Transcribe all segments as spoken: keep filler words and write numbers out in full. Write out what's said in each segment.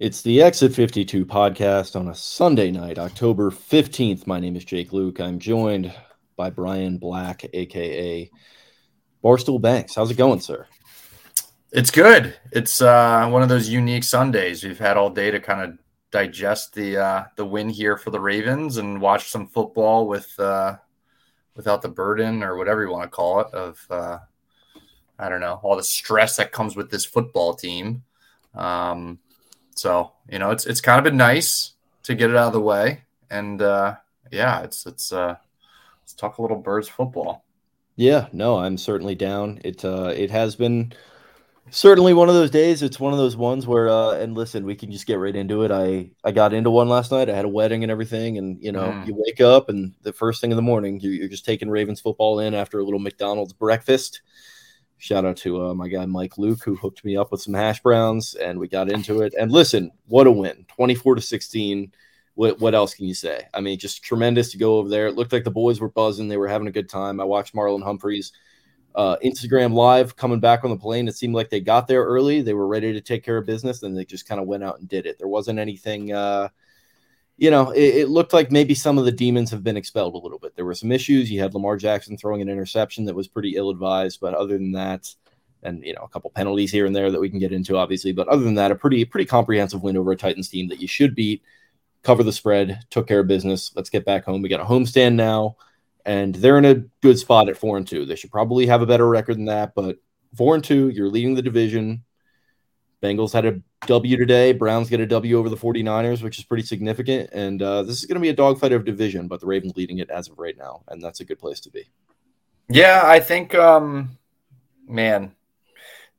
It's the Exit fifty-two podcast on a Sunday night, October fifteenth. My name is Jake Luke. I'm joined by Brian Black, a k a. Barstool Banks. How's it going, sir? It's good. It's uh, one of those unique Sundays. We've had all day to kind of digest the uh, the win here for the Ravens and watch some football with uh, without the burden or whatever you want to call it of, uh, I don't know, all the stress that comes with this football team. Um So, you know, it's it's kind of been nice to get it out of the way. And, uh, yeah, it's it's uh, let's talk a little Birds football. Yeah, no, I'm certainly down. It uh, it has been certainly one of those days. It's one of those ones where uh, and listen, we can just get right into it. I, I got into one last night. I had a wedding and everything. And, you know, mm. you wake up and the first thing in the morning, you, you're just taking Ravens football in after a little McDonald's breakfast. Shout out to uh, my guy, Mike Luke, who hooked me up with some hash browns, and we got into it. And listen, what a win, twenty-four to sixteen. What, what else can you say? I mean, just tremendous to go over there. It looked like the boys were buzzing. They were having a good time. I watched Marlon Humphrey's uh, Instagram Live coming back on the plane. It seemed like they got there early. They were ready to take care of business, and they just kind of went out and did it. There wasn't anything uh, – you know, it, it looked like maybe some of the demons have been expelled a little bit. There were some issues. You had Lamar Jackson throwing an interception that was pretty ill-advised, but other than that, and, you know, a couple penalties here and there that we can get into, obviously, but other than that, a pretty pretty comprehensive win over a Titans team that you should beat, cover the spread, took care of business. Let's get back home. We got a homestand now, and they're in a good spot at four and two. They should probably have a better record than that, but four and two, you're leading the division. Bengals had a W today. Browns get a W over the forty-niners, which is pretty significant. And uh, this is going to be a dogfight of division, but the Ravens leading it as of right now. And that's a good place to be. Yeah, I think, um, man,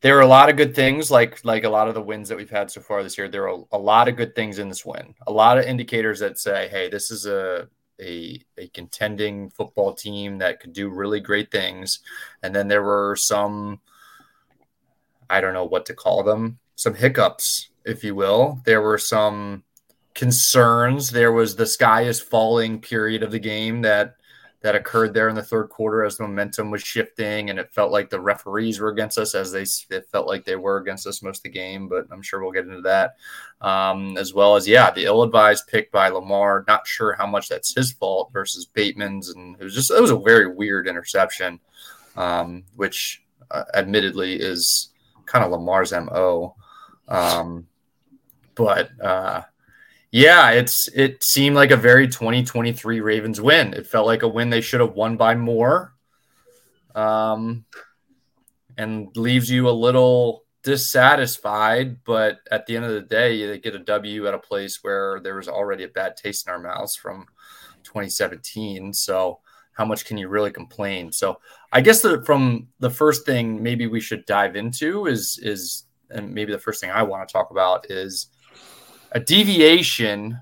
there are a lot of good things. Like like a lot of the wins that we've had so far this year, there are a lot of good things in this win. A lot of indicators that say, hey, this is a a, a contending football team that could do really great things. And then there were some, I don't know what to call them, some hiccups, if you will. There were some concerns. There was the sky is falling period of the game that that occurred there in the third quarter as the momentum was shifting, and it felt like the referees were against us, as they it felt like they were against us most of the game, but I'm sure we'll get into that. Um, as well as, yeah, the ill-advised pick by Lamar, not sure how much that's his fault versus Bateman's, and it was just it was a very weird interception, um, which uh, admittedly is kind of Lamar's M O. Um, but, uh, yeah, it's, it seemed like a very twenty twenty-three Ravens win. It felt like a win they should have won by more. Um, and leaves you a little dissatisfied, but at the end of the day, they get a W at a place where there was already a bad taste in our mouths from twenty seventeen. So how much can you really complain? So I guess that from the first thing maybe we should dive into is, is, and maybe the first thing I want to talk about is a deviation.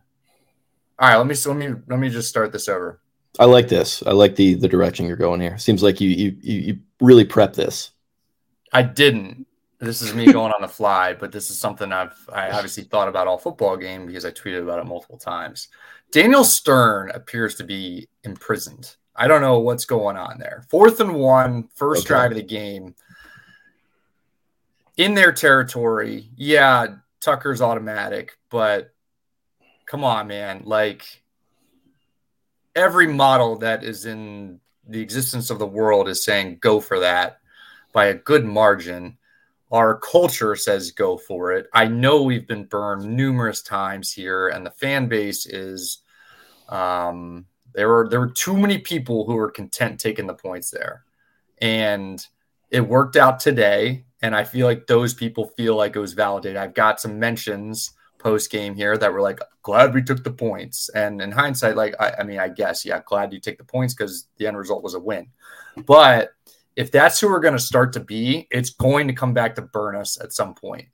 All right, let me let me let me just start this over. I like this. I like the the direction you're going here. Seems like you you you really prepped this. I didn't. This is me going on the fly, but this is something I've I obviously thought about all football game because I tweeted about it multiple times. Daniel Stern appears to be imprisoned. I don't know what's going on there. Fourth and one, first okay. drive of the game. In their territory, yeah, Tucker's automatic, but come on, man. Like, every model that is in the existence of the world is saying go for that by a good margin. Our culture says go for it. I know we've been burned numerous times here, and the fan base is um, – there were, there were too many people who were content taking the points there. And it worked out today. And I feel like those people feel like it was validated. I've got some mentions post-game here that were like, glad we took the points. And in hindsight, like, I, I mean, I guess, yeah, glad you take the points because the end result was a win. But if that's who we're going to start to be, it's going to come back to burn us at some point.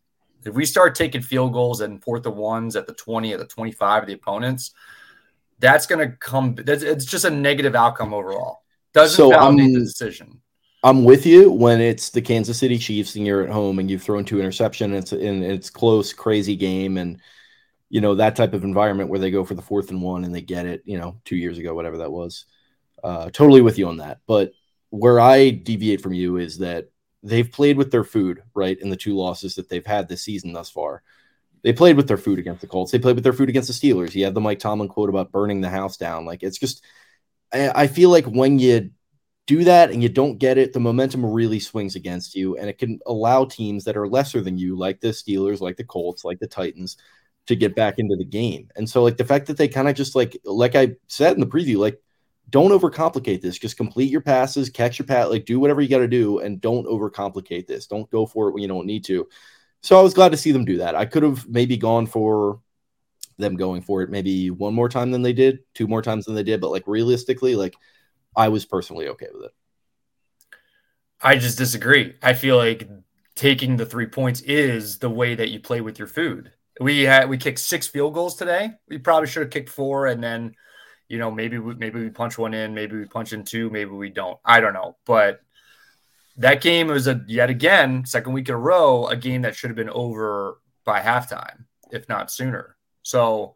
If we start taking field goals and fourth and ones at the twenty, at the twenty-five of the opponents, that's going to come – it's just a negative outcome overall. Doesn't so, validate um... the decision. I'm with you when it's the Kansas City Chiefs and you're at home and you've thrown two interceptions and it's, and it's close, crazy game. And, you know, that type of environment where they go for the fourth and one and they get it, you know, two years ago, whatever that was. Uh, totally with you on that. But where I deviate from you is that they've played with their food, right, in the two losses that they've had this season thus far. They played with their food against the Colts. They played with their food against the Steelers. He had the Mike Tomlin quote about burning the house down. Like, it's just, I, I feel like when you do that and you don't get it, the momentum really swings against you, and it can allow teams that are lesser than you, like the Steelers, like the Colts, like the Titans, to get back into the game. And so, like, the fact that they kind of just, like, like I said in the preview, like, don't overcomplicate this. Just complete your passes, catch your pat, like, do whatever you got to do, and don't overcomplicate this. Don't go for it when you don't need to. So I was glad to see them do that. I could have maybe gone for them going for it maybe one more time than they did, two more times than they did, but, like, realistically, like, I was personally okay with it. I just disagree. I feel like taking the three points is the way that you play with your food. We had, we kicked six field goals today. We probably should have kicked four, and then, you know, maybe we, maybe we punch one in, maybe we punch in two, maybe we don't. I don't know. But that game was, a yet again, second week in a row, a game that should have been over by halftime, if not sooner. So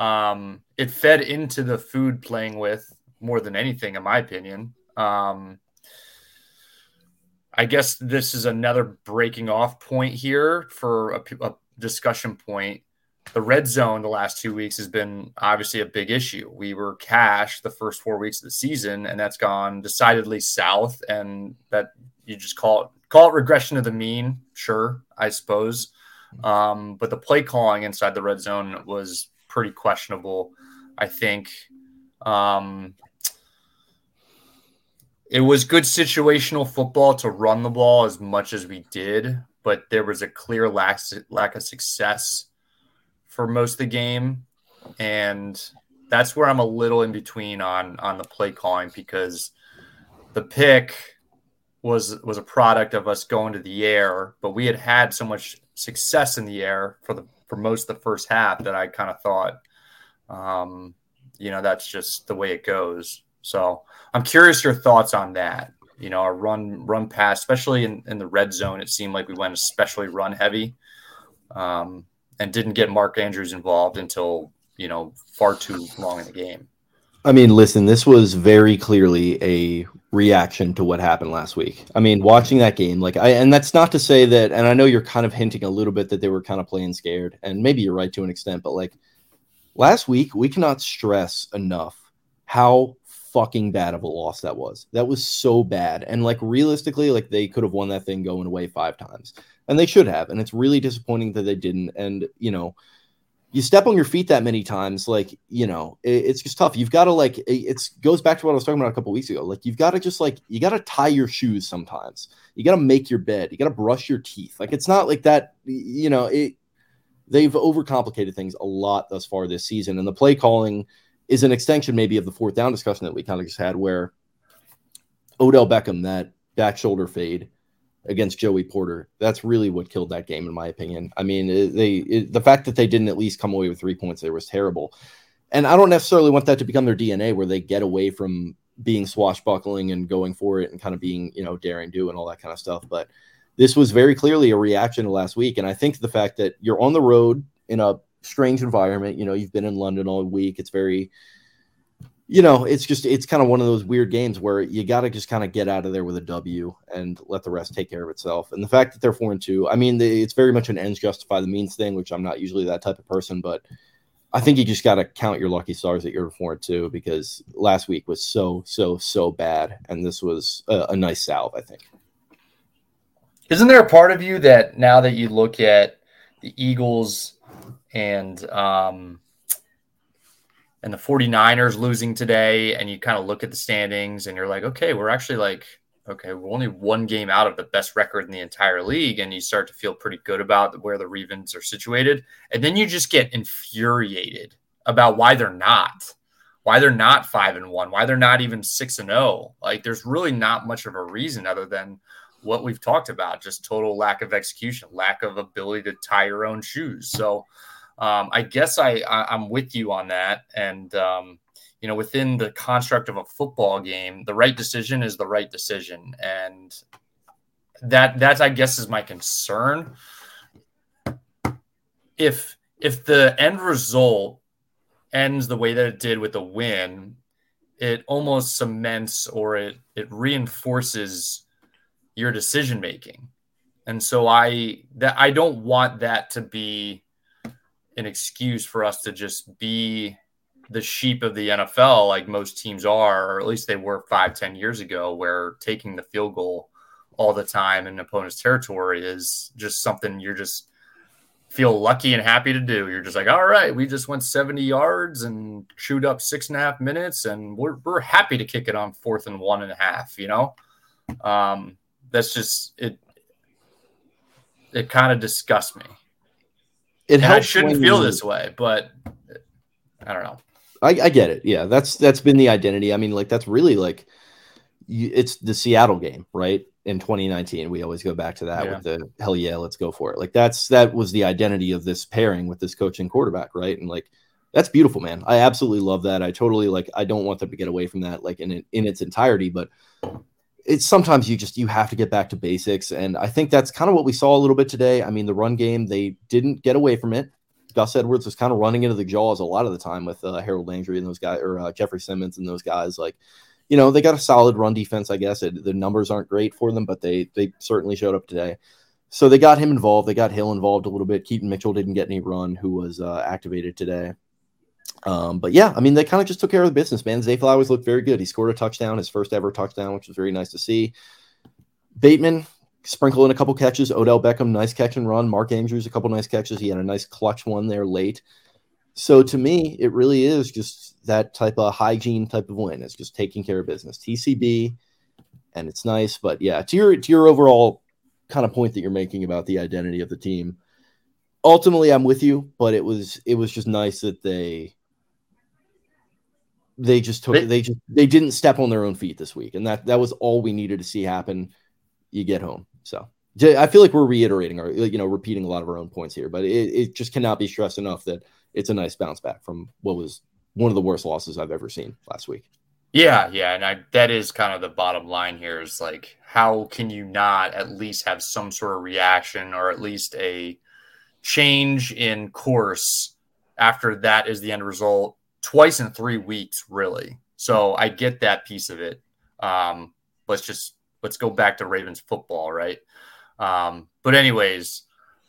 um, it fed into the food playing with more than anything, in my opinion. Um, I guess this is another breaking off point here for a, a discussion point. The red zone the last two weeks has been obviously a big issue. We were cash the first four weeks of the season, and that's gone decidedly south. And that you just call it, call it regression of the mean. Sure, I suppose. Um, but the play calling inside the red zone was pretty questionable, I think. Um, it was good situational football to run the ball as much as we did, but there was a clear lack, lack of success for most of the game. And that's where I'm a little in between on, on the play calling, because the pick was, was a product of us going to the air, but we had had so much success in the air for the, for most of the first half that I kind of thought, um, you know, that's just the way it goes. So I'm curious your thoughts on that, you know, a run, run pass, especially in, in the red zone. It seemed like we went especially run heavy. Um, And didn't get Mark Andrews involved until, you know, far too long in the game. I mean, listen, this was very clearly a reaction to what happened last week. I mean, watching that game, like, I, and that's not to say that, and I know you're kind of hinting a little bit that they were kind of playing scared, and maybe you're right to an extent, but, like, last week, we cannot stress enough how fucking bad of a loss that was. That was so bad. And, like, realistically, like, they could have won that thing going away five times. And they should have. And it's really disappointing that they didn't. And, you know, you step on your feet that many times, like, you know, it, it's just tough. You've got to, like, it it's, goes back to what I was talking about a couple weeks ago. Like, you've got to just, like, you got to tie your shoes sometimes. You got to make your bed. You got to brush your teeth. Like, it's not like that, you know, it. They've overcomplicated things a lot thus far this season. And the play calling is an extension maybe of the fourth down discussion that we kind of just had, where Odell Beckham, that back shoulder fade against Joey Porter, that's really what killed that game, in my opinion. I mean, it, they it, the fact that they didn't at least come away with three points there was terrible. And I don't necessarily want that to become their D N A, where they get away from being swashbuckling and going for it and kind of being, you know, daring do and all that kind of stuff. But this was very clearly a reaction to last week. And I think the fact that you're on the road in a strange environment, you know, you've been in London all week. It's very, you know, it's just, it's kind of one of those weird games where you got to just kind of get out of there with a W and let the rest take care of itself. And the fact that they're four and two, I mean, they, it's very much an ends justify the means thing, which I'm not usually that type of person, but I think you just got to count your lucky stars that you're four and two, because last week was so, so, so bad. And this was a, a nice salve, I think. Isn't there a part of you that now that you look at the Eagles and, um, and the forty-niners losing today, and you kind of look at the standings and you're like, okay, we're actually like, okay, we're only one game out of the best record in the entire league. And you start to feel pretty good about where the Ravens are situated. And then you just get infuriated about why they're not, why they're not five and one, why they're not even six and oh. Like, there's really not much of a reason other than what we've talked about, just total lack of execution, lack of ability to tie your own shoes. So, Um, I guess I, I, I'm with you on that. And, um, you know, within the construct of a football game, the right decision is the right decision. And that, that I guess is my concern. If, if the end result ends the way that it did with the win, it almost cements or it, it reinforces your decision-making. And so I, that I don't want that to be an excuse for us to just be the sheep of the N F L, like most teams are, or at least they were five, ten years ago, where taking the field goal all the time in an opponent's territory is just something you're just feel lucky and happy to do. You're just like, all right, we just went seventy yards and chewed up six and a half minutes. And we're, we're happy to kick it on fourth and one and a half, you know? Um, that's just, it, it kind of disgusts me. It I shouldn't feel you... this way, but I don't know. I, I get it. Yeah. That's, that's been the identity. I mean, like, that's really like, you, it's the Seattle game, right? In twenty nineteen, we always go back to that yeah. with the hell yeah, let's go for it. Like that's, that was the identity of this pairing with this coach and quarterback. Right. And like, that's beautiful, man. I absolutely love that. I totally like, I don't want them to get away from that, like in, in its entirety, but it's sometimes you just, you have to get back to basics. And I think that's kind of what we saw a little bit today. I mean, the run game, they didn't get away from it. Gus Edwards was kind of running into the jaws a lot of the time with uh, Harold Landry and those guys, or uh, Jeffrey Simmons and those guys. Like, you know, they got a solid run defense, I guess. It, the numbers aren't great for them, but they they certainly showed up today. So they got him involved. They got Hill involved a little bit. Keaton Mitchell didn't get any run, who was uh, activated today. Um, but, yeah, I mean, they kind of just took care of the business, man. Zay Flowers looked very good. He scored a touchdown, his first ever touchdown, which was very nice to see. Bateman, sprinkle in a couple catches. Odell Beckham, nice catch and run. Mark Andrews, a couple nice catches. He had a nice clutch one there late. So to me, it really is just that type of hygiene type of win. It's just taking care of business. T C B, and it's nice. But, yeah, to your to your overall kind of point that you're making about the identity of the team, ultimately I'm with you, but it was it was just nice that they they just took they just they didn't step on their own feet this week. And that that was all we needed to see happen. You get home. So I feel like we're reiterating or, you know, repeating a lot of our own points here, but it, it just cannot be stressed enough that it's a nice bounce back from what was one of the worst losses I've ever seen last week. Yeah. Yeah. And I, that is kind of the bottom line here is like, how can you not at least have some sort of reaction or at least a change in course after that is the end result twice in three weeks, really. So I get that piece of it. Um, let's just, Let's go back to Ravens football, right? Um, but anyways,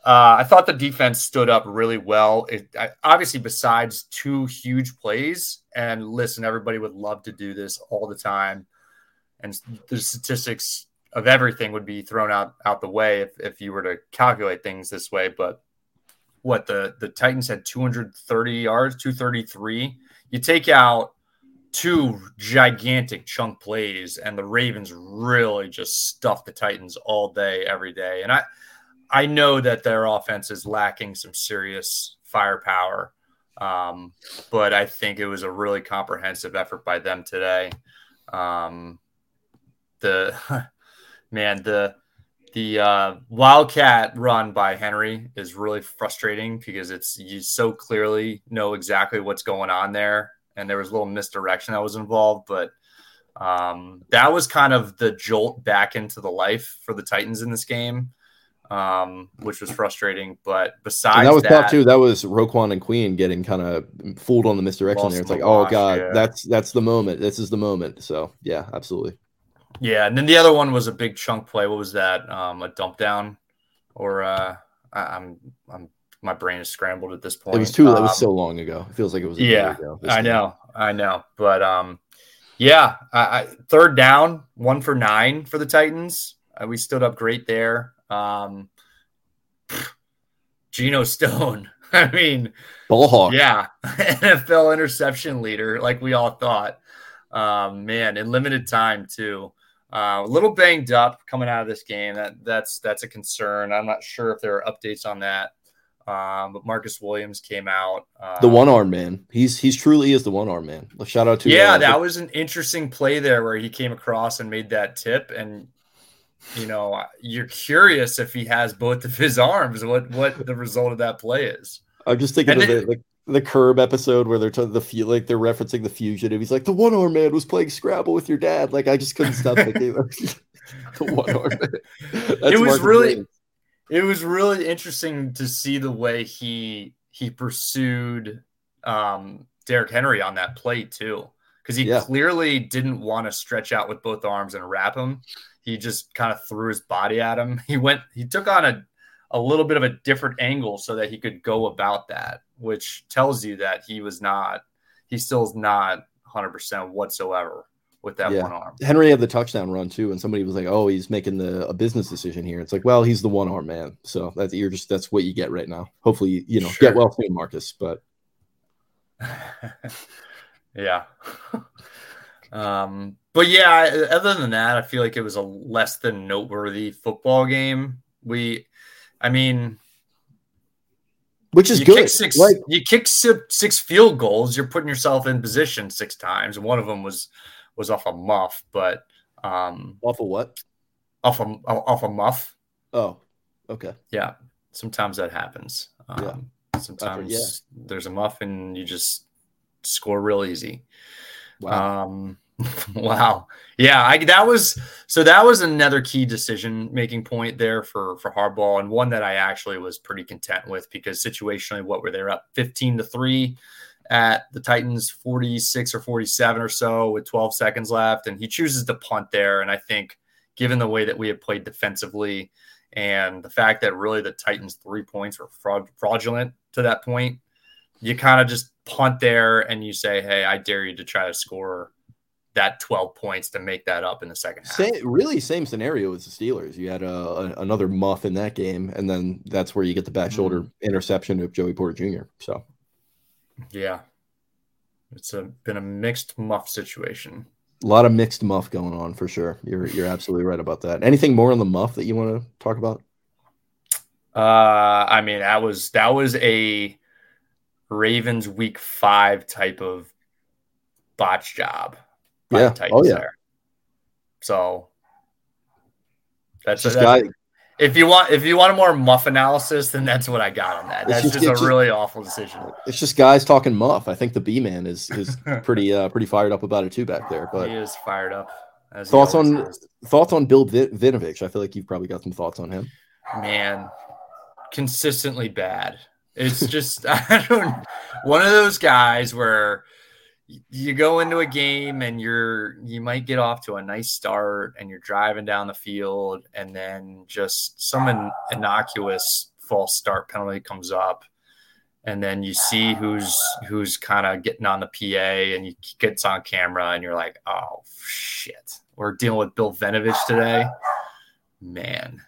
uh, I thought the defense stood up really well. It, I, obviously, besides two huge plays, and listen, everybody would love to do this all the time, and the statistics of everything would be thrown out, out the way if, if you were to calculate things this way. But what, the, the Titans had two hundred thirty yards, two thirty-three. You take out two gigantic chunk plays, and the Ravens really just stuffed the Titans all day, every day. And I, I know that their offense is lacking some serious firepower, um, but I think it was a really comprehensive effort by them today. Um, the man, the the uh, Wildcat run by Henry is really frustrating because it's you so clearly know exactly what's going on there. And there was a little misdirection that was involved, but um, that was kind of the jolt back into the life for the Titans in this game, um, which was frustrating. But besides and that, was that, tough too. That was Roquan and Queen getting kind of fooled on the misdirection there. It's like, oh god, yeah. that's that's the moment. This is the moment. So yeah, absolutely. Yeah, and then the other one was a big chunk play. What was that? Um, a dump down, or uh, I, I'm I'm. My brain is scrambled at this point. It was too. Um, it was so long ago. It feels like it was. A yeah, ago I time. know. I know. But um, yeah. I, I, third down, one for nine for the Titans. Uh, we stood up great there. Um, Geno Stone. I mean, ballhawk. Yeah, N F L interception leader, like we all thought. Um, man, in limited time too. Uh, a little banged up coming out of this game. That that's that's a concern. I'm not sure if there are updates on that. Um, but Marcus Williams came out. Um, the one-arm man. He's he's truly is the one-arm man. A shout out to yeah, uh, that was an interesting play there where he came across and made that tip. And you know, you're curious if he has both of his arms. What what the result of that play is? I'm just thinking and of it, the, the the Curb episode where they're t- the few, like they're referencing the Fugitive. He's like, the one-arm man was playing Scrabble with your dad. Like I just couldn't stop thinking. The one-arm man. That's it was Marcus really. Williams. It was really interesting to see the way he he pursued um, Derek Henry on that play, too, because he yeah. clearly didn't want to stretch out with both arms and wrap him. He just kind of threw his body at him. He went he took on a, a little bit of a different angle so that he could go about that. which tells you that he was not, he still is not one hundred percent whatsoever with that yeah. one arm. Henry had the touchdown run too, and somebody was like, "Oh, he's making the a business decision here." It's like, well, he's the one arm man, so that's you're just that's what you get right now. Hopefully, you know, sure. get well soon, Marcus. But yeah, um, but yeah. Other than that, I feel like it was a less than noteworthy football game. We, I mean, which is you good. Kick six, like, you kick six, six field goals. You're putting yourself in position six times, and one of them was. was off a muff, but um, off a what? Off a off a muff. Oh, okay. Yeah, sometimes that happens. Um, yeah. Sometimes yeah. there's a muff and you just score real easy. Wow. Um, wow. Yeah, I, that was so. That was another key decision-making point there for for Harbaugh, and one that I actually was pretty content with because situationally, what were they up fifteen to three? At the Titans forty-six or forty-seven or so with twelve seconds left. And he chooses to punt there. And I think given the way that we have played defensively and the fact that really the Titans three points were fraud- fraudulent to that point, you kind of just punt there and you say, "Hey, I dare you to try to score that twelve points to make that up in the second half." Same, really same scenario as the Steelers. You had a, a, another muff in that game. And then that's where you get the back shoulder mm-hmm. interception of Joey Porter Junior So, yeah, it's a, been a mixed muff situation. A lot of mixed muff going on for sure. You're you're absolutely right about that. Anything more on the muff that you want to talk about? Uh, I mean, that was that was a Ravens week five type of botch job. Yeah. Oh yeah. There. So that's just guy. If you want, if you want a more muff analysis, then that's what I got on that. That's just, just a just, really awful decision. It's just guys talking muff. I think the B man is is pretty uh, pretty fired up about it too back there. But he is fired up. As thoughts on is. thoughts on Bill Vinovich? I feel like you've probably got some thoughts on him. Man, consistently bad. It's just I don't. One of those guys where you go into a game and you're you might get off to a nice start and you're driving down the field and then just some in, innocuous false start penalty comes up and then you see who's who's kind of getting on the P A and you gets on camera and you're like, "Oh shit, we're dealing with Bill Vinovich today, man."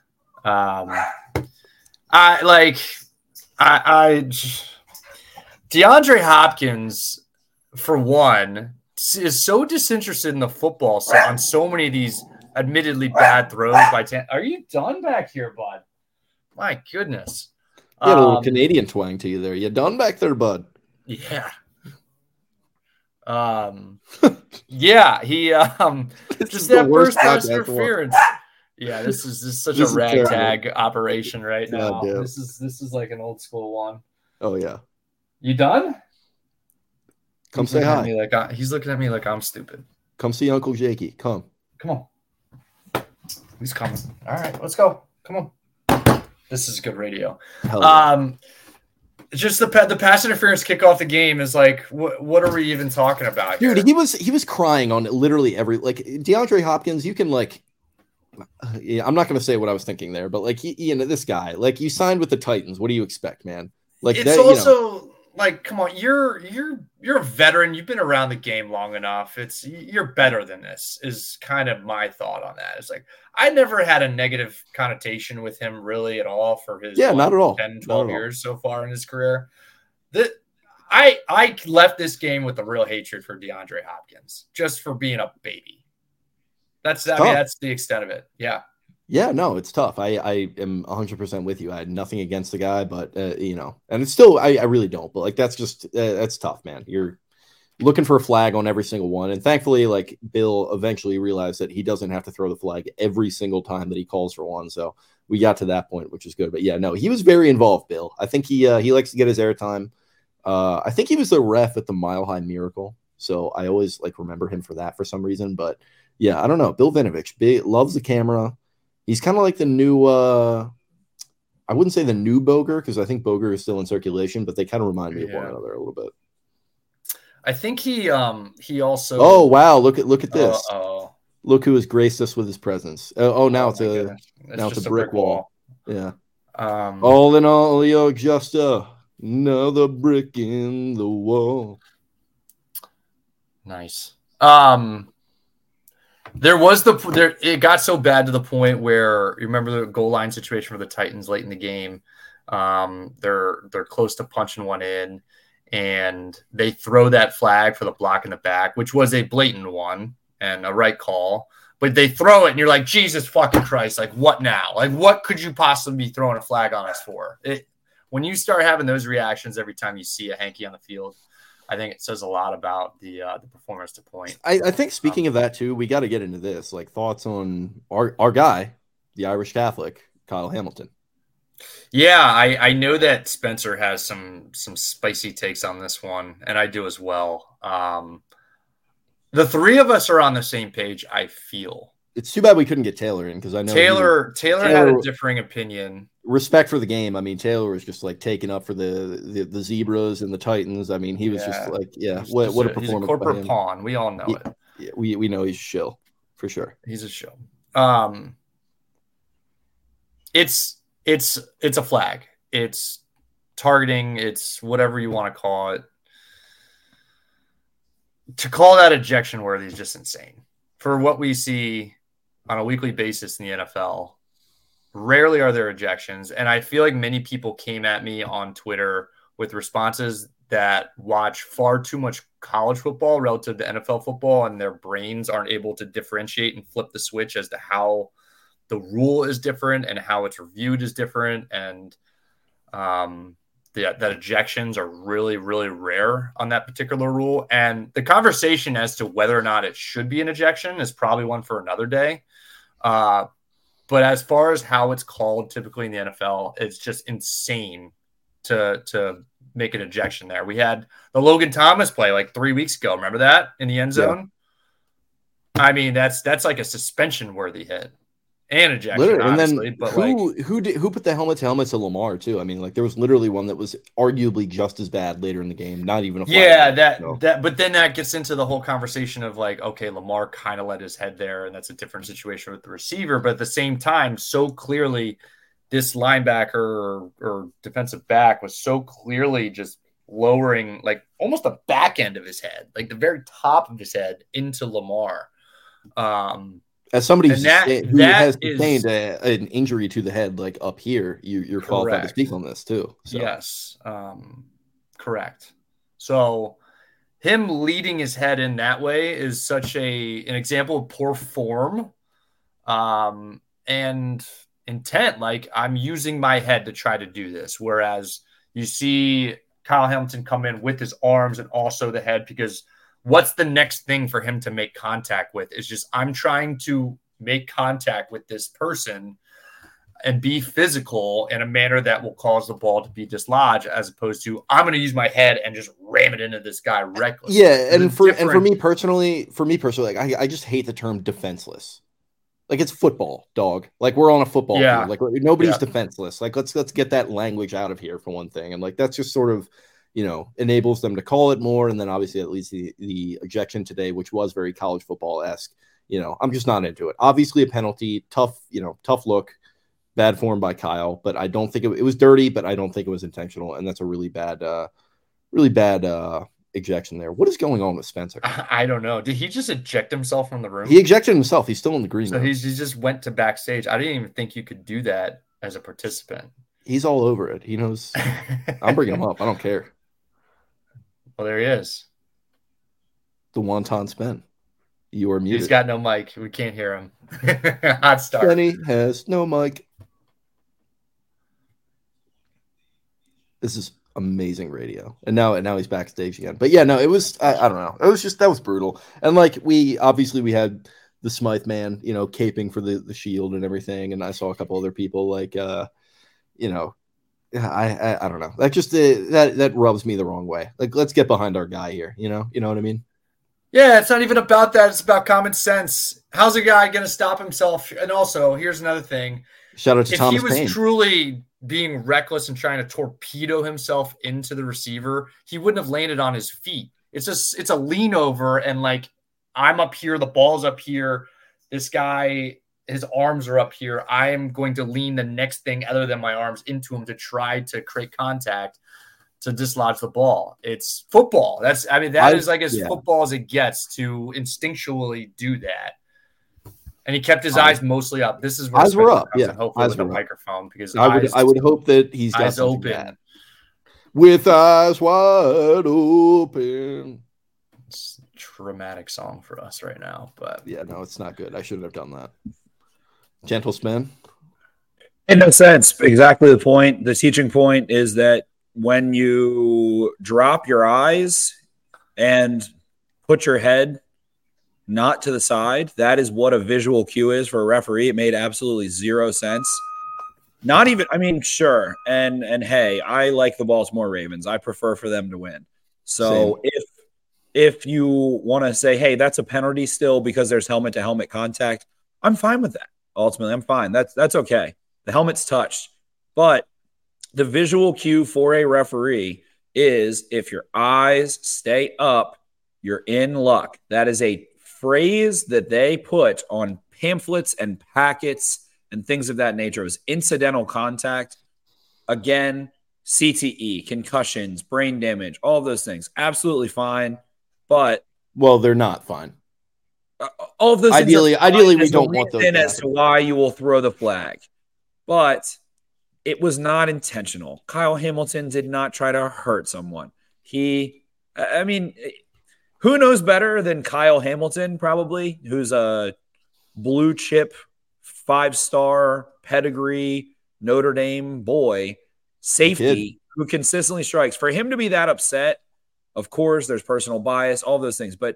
Um, I like I, I DeAndre Hopkins, for one, is so disinterested in the football so on so many of these admittedly bad throws by ten. Are you done back here, bud? My goodness. You had a little um, Canadian twang to you there. You done back there, bud? Yeah. Um. yeah, he um. This just that worst pass interference. Yeah, this is this is such this a ragtag terrible. operation right now. Yeah, this is this is like an old school one. Oh yeah. You done? Come he's say hi. Me like I, he's looking at me like I'm stupid. Come see Uncle Jakey. Come. Come on. He's coming. All right, let's go. Come on. This is good radio. Hell yeah. Um, just the the pass interference kick off the game is like, wh- what are we even talking about here? Dude, he was he was crying on literally every like DeAndre Hopkins. You can like, yeah, I'm not going to say what I was thinking there, but like he, you know, this guy, like you signed with the Titans. What do you expect, man? Like it's that, also. You know, like, come on, you're you're you're a veteran. You've been around the game long enough. It's you're better than this is kind of my thought on that. It's like I never had a negative connotation with him really at all for his yeah, like, not at all. ten, twelve years so far in his career. The, I I left this game with a real hatred for DeAndre Hopkins just for being a baby. That's I mean, that's the extent of it. Yeah. Yeah, no, it's tough. I, I am one hundred percent with you. I had nothing against the guy, but, uh, you know, and it's still, I, I really don't. But, like, that's just, uh, that's tough, man. You're looking for a flag on every single one. And thankfully, like, Bill eventually realized that he doesn't have to throw the flag every single time that he calls for one. So we got to that point, which is good. But, yeah, no, he was very involved, Bill. I think he uh, he likes to get his airtime. Uh, I think he was the ref at the Mile High Miracle. So I always, like, remember him for that for some reason. But, yeah, I don't know. Bill Vinovich big, loves the camera. He's kind of like the new, uh, I wouldn't say the new Boger, because I think Boger is still in circulation, but they kind of remind me yeah. of one another a little bit. I think he um, he also... Oh, wow, look at look at this. Uh-oh. Look who has graced us with his presence. Oh, oh now oh, it's a it's now it's a brick, brick wall. wall. Yeah. Um, all in all, Leo Justa. Another brick in the wall. Nice. Um, there was the there. It got so bad to the point where you remember the goal line situation for the Titans late in the game. Um, they're they're close to punching one in, and they throw that flag for the block in the back, which was a blatant one and a right call. But they throw it, and you're like, Jesus fucking Christ! Like, what now? Like, what could you possibly be throwing a flag on us for? It, when you start having those reactions every time you see a hanky on the field, I think it says a lot about the uh, the performance to point. I, I think speaking um, of that too, we got to get into this. Like thoughts on our our guy, the Irish Catholic, Kyle Hamilton. Yeah, I, I know that Spencer has some some spicy takes on this one, and I do as well. Um, the three of us are on the same page. I feel it's too bad we couldn't get Taylor in because I know Taylor he, Taylor had a differing opinion. Respect for the game. I mean, Taylor was just like taking up for the the, the Zebras and the Titans. I mean, he was yeah. just like, yeah, just what, what a, a performance. He's a corporate pawn. We all know yeah. it. Yeah, we we know he's a shill for sure. He's a shill. Um, it's it's it's a flag. It's targeting. It's whatever you want to call it. To call that ejection worthy is just insane for what we see on a weekly basis in the N F L. Rarely are there ejections, and I feel like many people came at me on Twitter with responses that watch far too much college football relative to N F L football, and their brains aren't able to differentiate and flip the switch as to how the rule is different and how it's reviewed is different, and um, the, that ejections are really, really rare on that particular rule. And the conversation as to whether or not it should be an ejection is probably one for another day. Uh, But as far as how it's called typically in the N F L, it's just insane to to make an ejection there. We had the Logan Thomas play like three weeks ago. Remember that in the end zone? Yeah. I mean, that's that's like a suspension-worthy hit and ejection, literally. Honestly. And then but who, like, who, did, who put the helmet to helmet to Lamar, too? I mean, like there was literally one that was arguably just as bad later in the game, not even a flag. Yeah, that, no. that, but then that gets into the whole conversation of like, okay, Lamar kind of let his head there, and that's a different situation with the receiver. But at the same time, so clearly this linebacker or, or defensive back was so clearly just lowering like almost the back end of his head, like the very top of his head into Lamar. Um As somebody that, who that has sustained is, a, an injury to the head, like up here, you, you're correct. Qualified to speak on this too. So. Yes, um, correct. So him leading his head in that way is such a an example of poor form um, and intent. Like, I'm using my head to try to do this, whereas you see Kyle Hamilton come in with his arms and also the head because – what's the next thing for him to make contact with is just, I'm trying to make contact with this person and be physical in a manner that will cause the ball to be dislodged, as opposed to I'm going to use my head and just ram it into this guy recklessly. Yeah. And for, different... and for me personally, for me personally, like I, I just hate the term defenseless. Like it's football, dog. Like we're on a football yeah. field. Like nobody's yeah. defenseless. Like let's, let's get that language out of here for one thing. And like, that's just sort of, you know, enables them to call it more. And then obviously at least the, the ejection today, which was very college football-esque, you know, I'm just not into it. Obviously a penalty, tough, you know, tough look, bad form by Kyle, but I don't think it, it was dirty, but I don't think it was intentional. And that's a really bad, uh, really bad uh, ejection there. What is going on with Spencer? I don't know. Did he just eject himself from the room? He ejected himself. He's still in the green room. So he's, he just went to backstage. I didn't even think you could do that as a participant. He's all over it. He knows. I'm bringing him up. I don't care. Well, there he is. The wonton spin. You are muted. He's got no mic. We can't hear him. Hot start. Benny has no mic. This is amazing radio. And now, and now he's backstage again. But yeah, no, it was, I, I don't know. It was just, that was brutal. And like we, obviously we had the Smythe man, you know, caping for the, the shield and everything. And I saw a couple other people like, uh, you know, I, I I don't know. That just uh, that that rubs me the wrong way. Like, let's get behind our guy here. You know, you know what I mean? Yeah, it's not even about that. It's about common sense. How's a guy going to stop himself? And also, here's another thing. Shout out to if Thomas If he was Payne. Truly being reckless and trying to torpedo himself into the receiver, he wouldn't have landed on his feet. It's just it's a lean over and like I'm up here, the ball's up here. This guy. His arms are up here. I am going to lean the next thing other than my arms into him to try to create contact. to dislodge the ball. It's football. That's, I mean, that I, is like as yeah. football as it gets to instinctually do that. And he kept his um, eyes mostly up. This is where eyes were up. Yeah, hopefully eyes with a microphone because I would, I would hope that he's got eyes open. Bad. With eyes wide open. It's a traumatic song for us right now, but yeah, no, it's not good. I shouldn't have done that. Gentle spin. In no sense. Exactly the point. The teaching point is that when you drop your eyes and put your head not to the side, that is what a visual cue is for a referee. It made absolutely zero sense. Not even, I mean, sure. And, and hey, I like the Baltimore Ravens. I prefer for them to win. So Same. if, if you want to say, hey, that's a penalty still because there's helmet to helmet contact, I'm fine with that. Ultimately, I'm fine. That's, that's okay. The helmet's touched, but the visual cue for a referee is if your eyes stay up, you're in luck. That is a phrase that they put on pamphlets and packets and things of that nature. It was incidental contact. Again, C T E, concussions, brain damage, all those things. Absolutely fine, but... Well, they're not fine. Uh, all of those ideally, things ideally we don't want those. As to why you will throw the flag. But it was not intentional. Kyle Hamilton did not try to hurt someone. He, I mean... Who knows better than Kyle Hamilton, probably, who's a blue chip, five-star pedigree Notre Dame boy, safety, who consistently strikes. For him to be that upset, of course, there's personal bias, all those things. But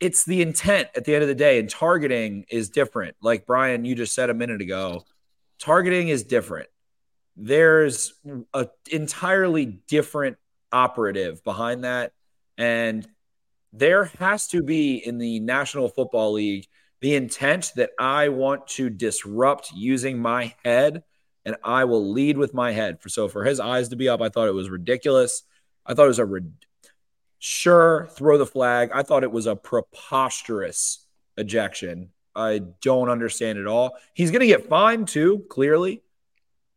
it's the intent at the end of the day, and targeting is different. Like, Brian, you just said a minute ago, targeting is different. There's an entirely different operative behind that, and there has to be in the National Football League the intent that I want to disrupt using my head, and I will lead with my head. For so for his eyes to be up, I thought it was ridiculous. I thought it was a re- sure throw the flag. I thought it was a preposterous ejection. I don't understand it all. He's going to get fined too, clearly,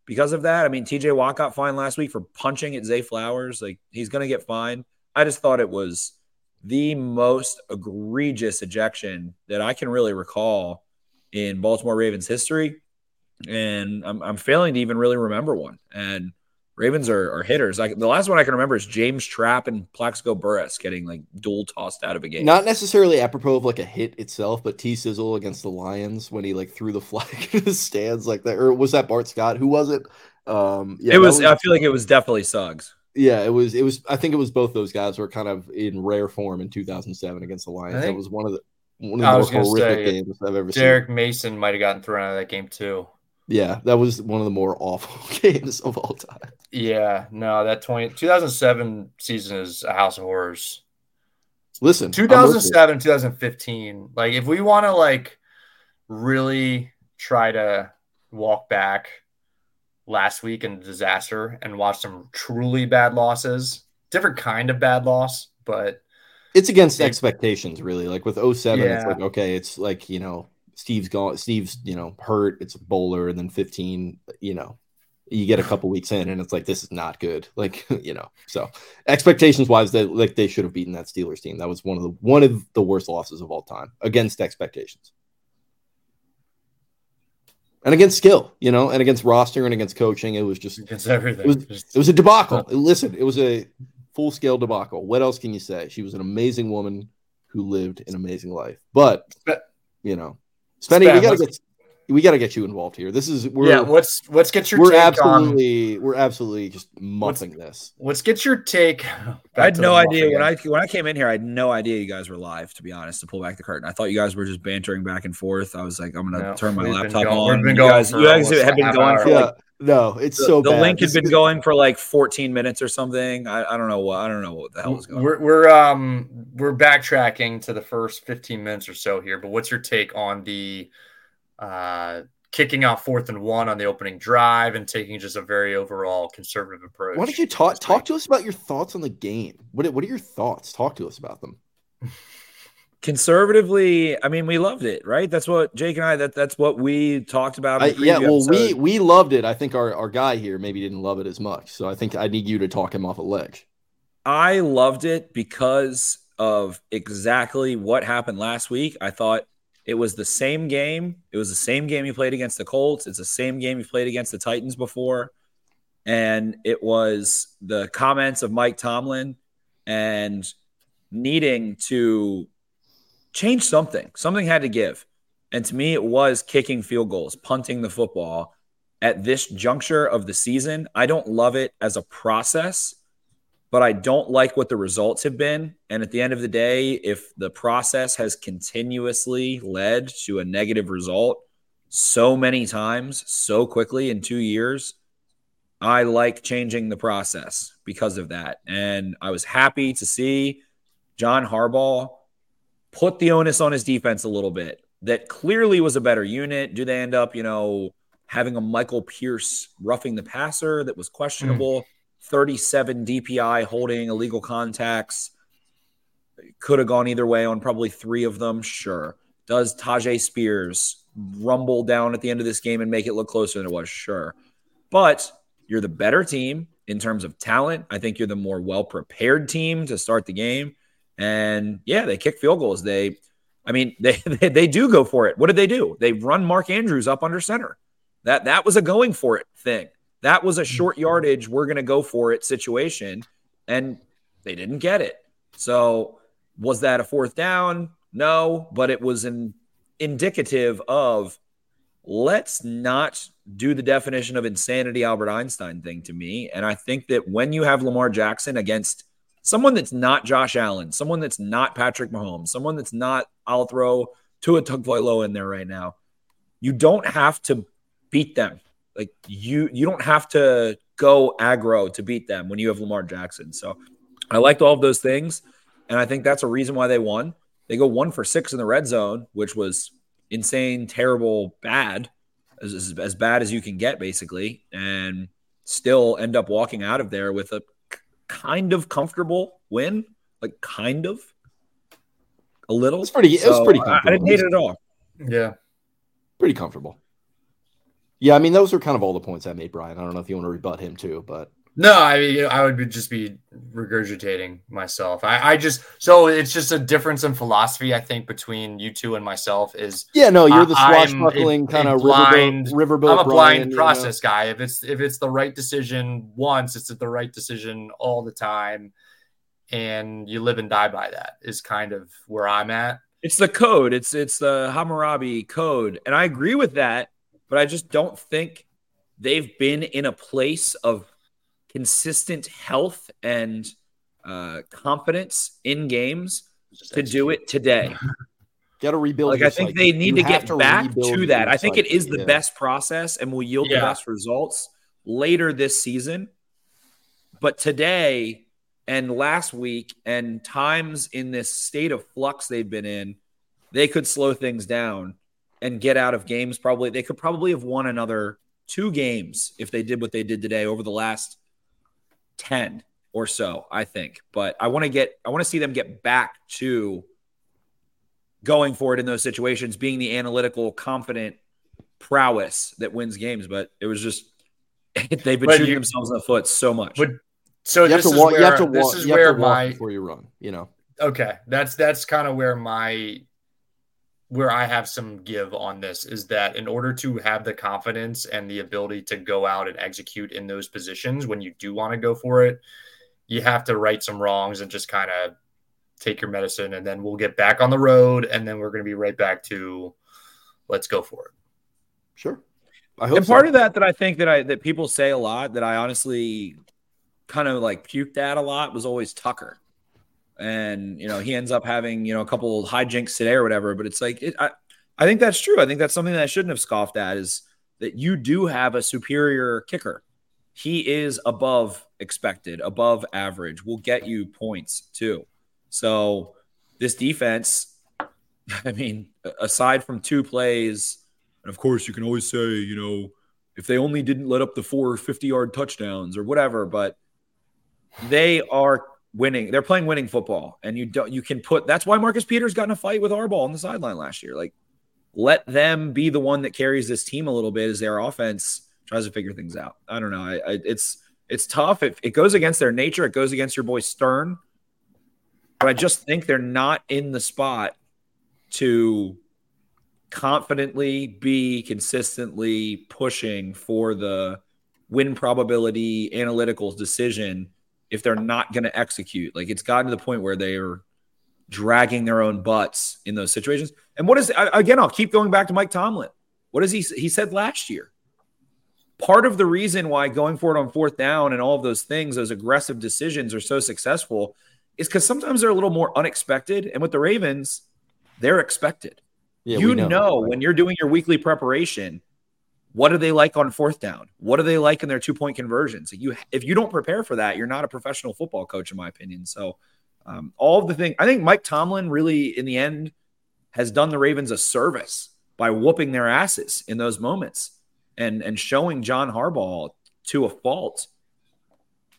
because of that. I mean, T J Watt got fined last week for punching at Zay Flowers. Like, he's going to get fined. I just thought it was the most egregious ejection that I can really recall in Baltimore Ravens history. And I'm, I'm failing to even really remember one. And Ravens are, are hitters. I, the last one I can remember is James Trapp and Plaxico Burress getting like dual tossed out of a game. Not necessarily apropos of like a hit itself, but T-Sizzle against the Lions when he like threw the flag in the stands like that. Or was that Bart Scott? Who was it? Um, yeah, it was, was. I feel like it was definitely Suggs. Yeah, it was. It was. I think it was both those guys were kind of in rare form in two thousand seven against the Lions. That was one of the one of the more horrific say, games I've ever Derek seen. Derek Mason might have gotten thrown out of that game too. Yeah, that was one of the more awful games of all time. Yeah, no, that twenty, two thousand seven season is a house of horrors. Listen, two thousand seven, two thousand fifteen. Like, if we want to like really try to walk back last week in disaster and watched some truly bad losses, different kind of bad loss, but it's against they, expectations really. Like with oh seven, yeah. It's like, okay, it's like, you know, Steve's gone, Steve's, you know, hurt. It's a bowler. And then fifteen, you know, you get a couple weeks in and it's like, this is not good. Like, you know, so expectations wise, they like, they should have beaten that Steelers team. That was one of the, one of the worst losses of all time against expectations. And against skill, you know, and against roster and against coaching, it was just against everything. It was, it was a debacle. Listen, it was a full-scale debacle. What else can you say? She was an amazing woman who lived an amazing life. But you know, Spenny, we gotta get we gotta get you involved here. This is we're yeah. Let's let's get your we're take absolutely on, we're absolutely just muffing this. Let's get your take. I had no idea when I when I came in here. I had no idea you guys were live. To be honest, to pull back the curtain, I thought you guys were just bantering back and forth. I was like, I'm gonna no, turn my laptop on. We've been going. You guys, you guys had been going for like, yeah, no, it's the, so the bad. The link had been going for like fourteen minutes or something. I, I don't know what I don't know what the hell was going. We're on. we're um we're backtracking to the first fifteen minutes or so here. But what's your take on the Uh, kicking out fourth and one on the opening drive and taking just a very overall conservative approach? Why don't you talk talk to us about your thoughts on the game? What What are your thoughts? Talk to us about them. Conservatively, I mean, we loved it, right? That's what Jake and I, that that's what we talked about. I, yeah, well, episode. we we loved it. I think our, our guy here maybe didn't love it as much. So I think I need you to talk him off a ledge. I loved it because of exactly what happened last week. I thought it was the same game. It was the same game he played against the Colts. It's the same game he played against the Titans before. And it was the comments of Mike Tomlin and needing to change something. Something had to give. And to me, it was kicking field goals, punting the football at this juncture of the season. I don't love it as a process, but I don't like what the results have been. And at the end of the day, if the process has continuously led to a negative result so many times, so quickly in two years, I like changing the process because of that. And I was happy to see John Harbaugh put the onus on his defense a little bit. That clearly was a better unit. Do they end up, you know, having a Michael Pierce roughing the passer that was questionable? Mm. thirty-seven D P I holding illegal contacts. Could have gone either way on probably three of them. Sure. Does Tajay Spears rumble down at the end of this game and make it look closer than it was? Sure. But you're the better team in terms of talent. I think you're the more well-prepared team to start the game. And yeah, they kick field goals. They, I mean, they, they they do go for it. What did they do? They run Mark Andrews up under center. That that was a going for it thing. That was a short yardage, we're going to go for it situation, and they didn't get it. So was that a fourth down? No, but it was an indicative of let's not do the definition of insanity Albert Einstein thing to me. And I think that when you have Lamar Jackson against someone that's not Josh Allen, someone that's not Patrick Mahomes, someone that's not, I'll throw Tua Tagovailoa in there right now. You don't have to beat them. Like you, you don't have to go aggro to beat them when you have Lamar Jackson. So I liked all of those things. And I think that's a reason why they won. They go one for six in the red zone, which was insane, terrible, bad, as, as bad as you can get basically. And still end up walking out of there with a kind of comfortable win, like kind of a little. It's pretty. So it was pretty comfortable. I, I didn't hate it at all. Yeah, pretty comfortable. Yeah, I mean those are kind of all the points I made, Brian. I don't know if you want to rebut him too, but no, I mean you know, I would be, just be regurgitating myself. I, I just so it's just a difference in philosophy I think between you two and myself is yeah. No, you're the swashbuckling kind of blind riverboat. I'm a Brian, blind process you know? guy. If it's if it's the right decision once, it's the right decision all the time, and you live and die by that. Is kind of where I'm at. It's the code. It's it's the Hammurabi code, and I agree with that. But I just don't think they've been in a place of consistent health and uh, confidence in games to do it today. Got to rebuild. Like I think cycle. They need you to get to back to that. I think cycle. It is the yeah. best process and will yield yeah. the best results later this season. But today and last week and times in this state of flux they've been in, they could slow things down and get out of games probably. They could probably have won another two games if they did what they did today over the last ten or so, I think. But I want to get I want to see them get back to going for it in those situations, being the analytical, confident prowess that wins games. But it was just they've been but shooting you, themselves in the foot so much. But, so you this have to is walk, where, you have to this walk, is you where have to my, walk before you run, you know. Okay, that's that's kind of where my where I have some give on this is that in order to have the confidence and the ability to go out and execute in those positions, when you do want to go for it, you have to right some wrongs and just kind of take your medicine and then we'll get back on the road. And then we're going to be right back to let's go for it. Sure. I hope and part so. of that, that I think that I, that people say a lot that I honestly kind of like puked at a lot was always Tucker. And, you know, he ends up having, you know, a couple hijinks today or whatever. But it's like, it, I, I think that's true. I think that's something that I shouldn't have scoffed at is that you do have a superior kicker. He is above expected, above average. Will get you points too. So this defense, I mean, aside from two plays, and of course you can always say, you know, if they only didn't let up the four fifty-yard touchdowns or whatever, but they are winning. They're playing winning football, and you don't. You can put. That's why Marcus Peters got in a fight with Harbaugh on the sideline last year. Like, let them be the one that carries this team a little bit as their offense tries to figure things out. I don't know. I, I, it's it's tough. It, it goes against their nature. It goes against your boy Stern. But I just think they're not in the spot to confidently be consistently pushing for the win probability analytical decision if they're not going to execute. Like, it's gotten to the point where they are dragging their own butts in those situations. And what is, again, I'll keep going back to Mike Tomlin. What is he, he said last year? Part of the reason why going for it on fourth down and all of those things, those aggressive decisions are so successful is because sometimes they're a little more unexpected. And with the Ravens, they're expected. Yeah, you know, know when you're doing your weekly preparation, what are they like on fourth down? What are they like in their two-point conversions? If you, if you don't prepare for that, you're not a professional football coach, in my opinion. So um, all of the things – I think Mike Tomlin really, in the end, has done the Ravens a service by whooping their asses in those moments and, and showing John Harbaugh to a fault.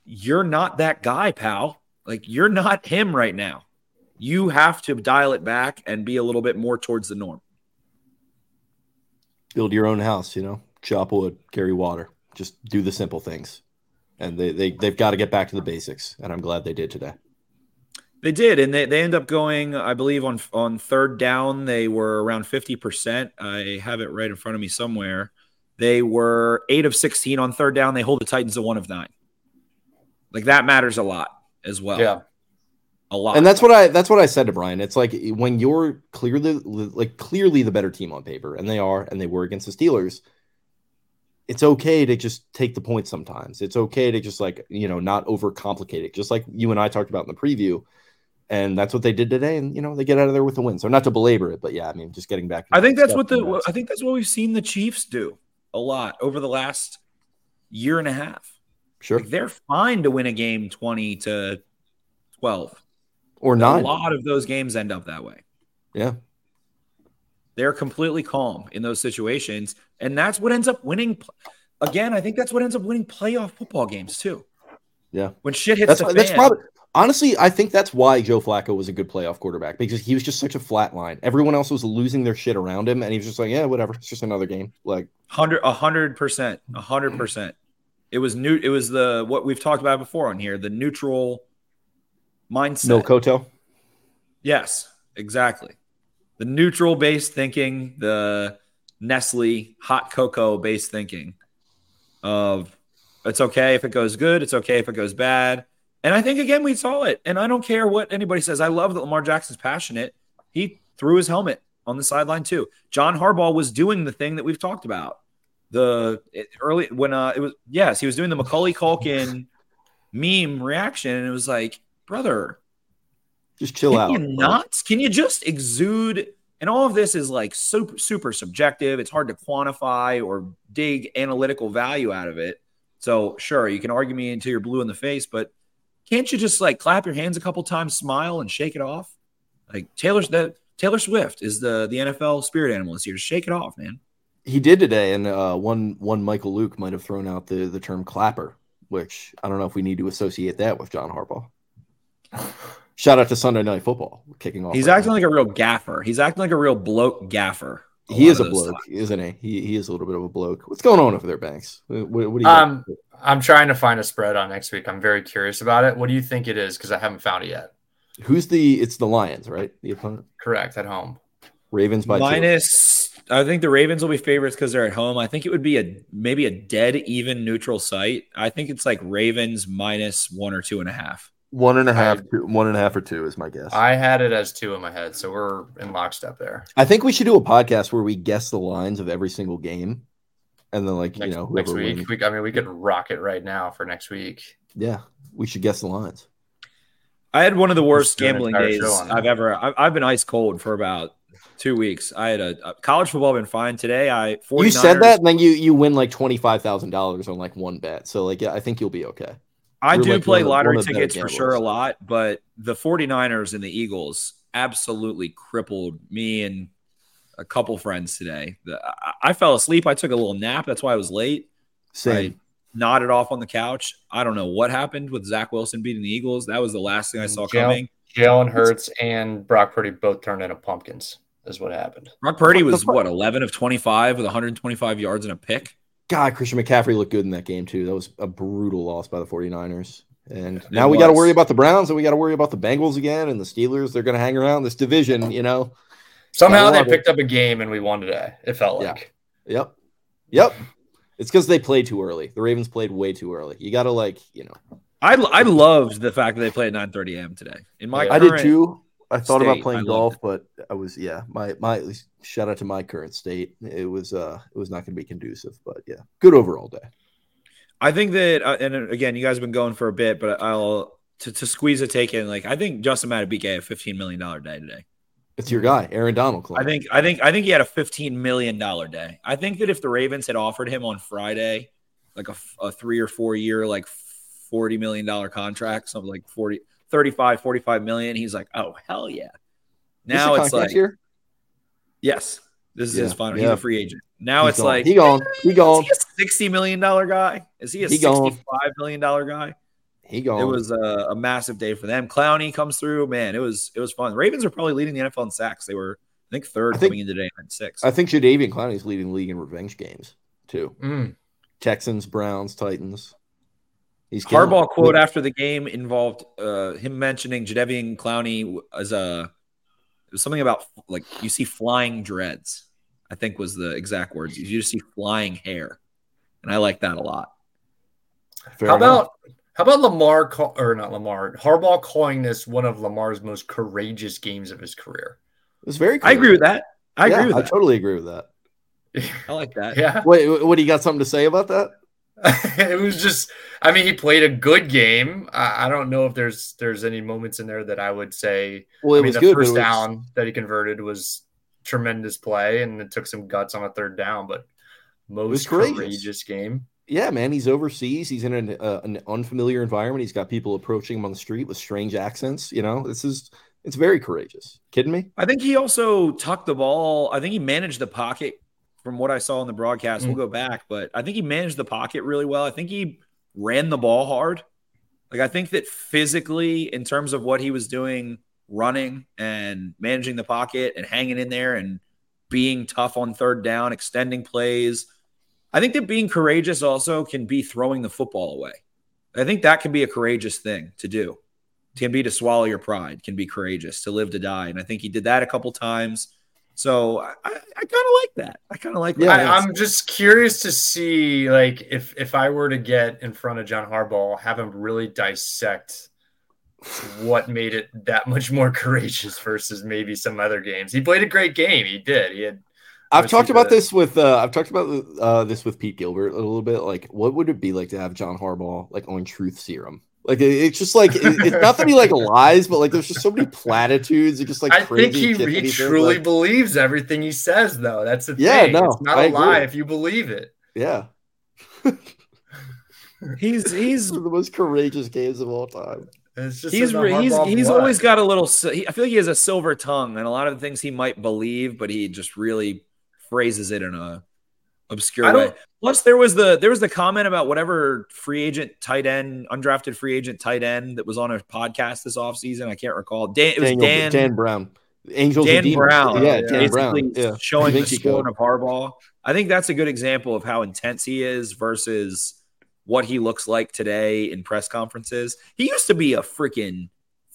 You're not that guy, pal. Like, you're not him right now. You have to dial it back and be a little bit more towards the norm. Build your own house, you know, chop wood, carry water, just do the simple things. And they, they, they've got to get back to the basics. And I'm glad they did today. They did. And they, they end up going, I believe on, on third down, they were around fifty percent. I have it right in front of me somewhere. They were eight of sixteen on third down. They hold the Titans to one of nine. Like, that matters a lot as well. Yeah. A lot. And that's what I that's what I said to Brian. It's like when you're clearly like clearly the better team on paper, and they are, and they were against the Steelers, it's okay to just take the point sometimes. It's okay to just, like, you know, not overcomplicate it. Just like you and I talked about in the preview. And that's what they did today, and, you know, they get out of there with a win. So not to belabor it, but yeah, I mean, just getting back. I think that's what the I think that's what we've seen the Chiefs do a lot over the last year and a half. Sure. Like, they're fine to win a game twenty to twelve. Or not. A lot of those games end up that way. Yeah. They're completely calm in those situations. And that's what ends up winning. Again, I think that's what ends up winning playoff football games, too. Yeah. When shit hits that's, the fan. That's probably, honestly, I think that's why Joe Flacco was a good playoff quarterback, because he was just such a flat line. Everyone else was losing their shit around him, and he was just like, yeah, whatever. It's just another game. Like, one hundred percent. one hundred percent. It was new. It was the what we've talked about before on here, the neutral mindset. No Koto. Yes, exactly. The neutral based thinking, the Nestle hot cocoa based thinking of it's okay if it goes good, it's okay if it goes bad. And I think, again, we saw it. And I don't care what anybody says. I love that Lamar Jackson's passionate. He threw his helmet on the sideline too. John Harbaugh was doing the thing that we've talked about. The early when uh, it was yes, he was doing the Macaulay Culkin meme reaction, and it was like, brother, just chill out. Can you not? Can you just exude? And all of this is like super, super subjective. It's hard to quantify or dig analytical value out of it. So sure, you can argue me until you're blue in the face, but can't you just, like, clap your hands a couple times, smile, and shake it off? Like Taylor, the, Taylor Swift is the, the N F L spirit animal this year. Shake it off, man. He did today, and uh, one one Michael Luke might have thrown out the the term clapper, which I don't know if we need to associate that with John Harbaugh. Shout out to Sunday Night Football kicking off. He's right acting now. Like a real gaffer. He's acting like a real bloke gaffer. He is a bloke, times. Isn't he? he? He is a little bit of a bloke. What's going on over there, Banks? What, what do you um, I'm trying to find a spread on next week. I'm very curious about it. What do you think it is? Because I haven't found it yet. Who's the? It's the Lions, right? The opponent. Correct, at home. Ravens by minus. Two. I think the Ravens will be favorites because they're at home. I think it would be a maybe a dead even neutral site. I think it's like Ravens minus one or two and a half. One and a half, I, two, one and a half or two is my guess. I had it as two in my head, so we're in lockstep there. I think we should do a podcast where we guess the lines of every single game, and then, like, next, you know, next week. We, I mean, we could rock it right now for next week. Yeah, we should guess the lines. I had one of the worst gambling days I've ever. I've, I've been ice cold for about two weeks. I had a, a college football been fine today. I forty-niners, you said that, and then you you win like twenty five thousand dollars on like one bet. So like, yeah, I think you'll be okay. I You're do like play lottery tickets for sure a lot, but the forty-niners and the Eagles absolutely crippled me and a couple friends today. The, I, I fell asleep. I took a little nap. That's why I was late. Same. I nodded off on the couch. I don't know what happened with Zach Wilson beating the Eagles. That was the last thing I saw Jalen, coming. Jalen Hurts and Brock Purdy both turned into pumpkins is what happened. Brock Purdy was, what, eleven of twenty-five with one hundred twenty-five yards and a pick? God, Christian McCaffrey looked good in that game, too. That was a brutal loss by the 49ers. And it now was. We got to worry about the Browns, and we got to worry about the Bengals again, and the Steelers. They're going to hang around this division, you know. Somehow they picked it up a game, and we won today, it felt like. Yeah. Yep. Yep. It's because they played too early. The Ravens played way too early. You got to, like, you know. I, I loved the fact that they played at nine thirty a.m. today. In my I did, too. I thought state, about playing golf, it. but I was, yeah, my, my, shout out to my current state. It was, uh, it was not going to be conducive, but yeah, good overall day. I think that, uh, and again, you guys have been going for a bit, but I'll, to, to squeeze a take in, like, I think Justin Madubuike had a fifteen million dollars day today. It's your guy, Aaron Donald. Club. I think, I think, I think he had a fifteen million dollars day. I think that if the Ravens had offered him on Friday, like a, a three or four year, like forty million dollars contract, something like forty, thirty-five, forty-five million. He's like, oh, hell yeah. Now it's like, year? Yes, this is yeah, his final. Yeah. He's a free agent. Now he's it's gone. like, he gone. He gone. Is he a sixty million dollars guy? Is he a he sixty-five million dollars guy? He gone. It was a, a massive day for them. Clowney comes through, man. It was, it was fun. The Ravens are probably leading the N F L in sacks. They were, I think, third I think, coming in today and six. I think Jadeveon Clowney is leading the league in revenge games too. Mm. Texans, Browns, Titans. He's Harbaugh quote after the game involved uh, him mentioning Jadeveon Clowney as a – it was something about, like, you see flying dreads, I think was the exact words. You just see flying hair, and I like that a lot. Fair how enough. about how about Lamar – or not Lamar. Harbaugh calling this one of Lamar's most courageous games of his career. It was very courageous. I agree with that. I yeah, agree with I that. I totally agree with that. I like that. Yeah. Wait, what, do you got something to say about that? It was just, I mean, he played a good game. I, I don't know if there's there's any moments in there that I would say. Well, it I mean, was the good, first it was... down that he converted was tremendous play, and it took some guts on a third down, but most courageous. courageous game. Yeah, man, he's overseas. He's in an, uh, an unfamiliar environment. He's got people approaching him on the street with strange accents. You know, this is it's very courageous. Kidding me? I think he also tucked the ball. I think he managed the pocket. From what I saw in the broadcast, we'll go back, but I think he managed the pocket really well. I think he ran the ball hard. Like, I think that physically, in terms of what he was doing, running and managing the pocket and hanging in there and being tough on third down, extending plays. I think that being courageous also can be throwing the football away. I think that can be a courageous thing to do. It can be to swallow your pride, can be courageous, to live to die. And I think he did that a couple times. So I, I kind of like that. I kind of like that. Yeah, I'm just curious to see, like, if, if I were to get in front of John Harbaugh, have him really dissect what made it that much more courageous versus maybe some other games. He played a great game. He did. He had. I've talked about this with uh, I've talked about uh, this with Pete Gilbert a little bit. Like, what would it be like to have John Harbaugh, like, on Truth Serum? Like, it's just like, it's not that he, like, lies, but, like, there's just so many platitudes. It's just like, I crazy think he, he truly like, believes everything he says, though. That's the yeah, thing. No, it's not I a agree. lie if you believe it. Yeah. he's, he's one of the most courageous games of all time. It's just he's, he's, he's always got a little, he, I feel like he has a silver tongue, and a lot of the things he might believe, but he just really phrases it in a obscure way. Plus, there was the there was the comment about whatever free agent tight end, undrafted free agent tight end that was on a podcast this offseason. I can't recall. Dan, it was Daniel, Dan, Dan Brown. Angels Dan Adina. Brown. Yeah, Dan Brown. Yeah. Showing the scorn of Harbaugh. I think that's a good example of how intense he is versus what he looks like today in press conferences. He used to be a freaking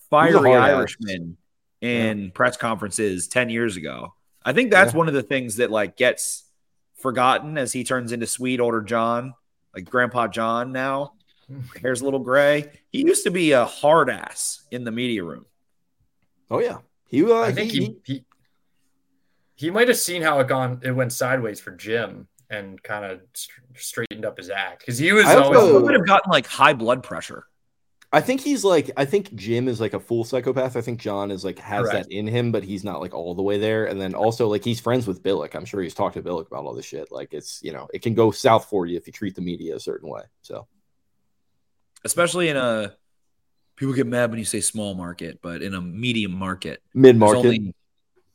fiery a Irishman guy. in yeah. press conferences ten years ago. I think that's yeah. one of the things that, like, gets – forgotten as he turns into sweet older John, like Grandpa John now. Hair's a little gray. He used to be a hard ass in the media room. Oh yeah, he. Uh, I think he he, he, he might have seen how it gone. It went sideways for Jim and kind of st- straightened up his act because he was. I always also, would have gotten like high blood pressure. I think he's like. I think Jim is like a full psychopath. I think John is like has Correct. that in him, but he's not like all the way there. And then also like he's friends with Billick. I'm sure he's talked to Billick about all this shit. Like it's you know it can go south for you if you treat the media a certain way. So, especially in a people get mad when you say small market, but in a medium market, mid market,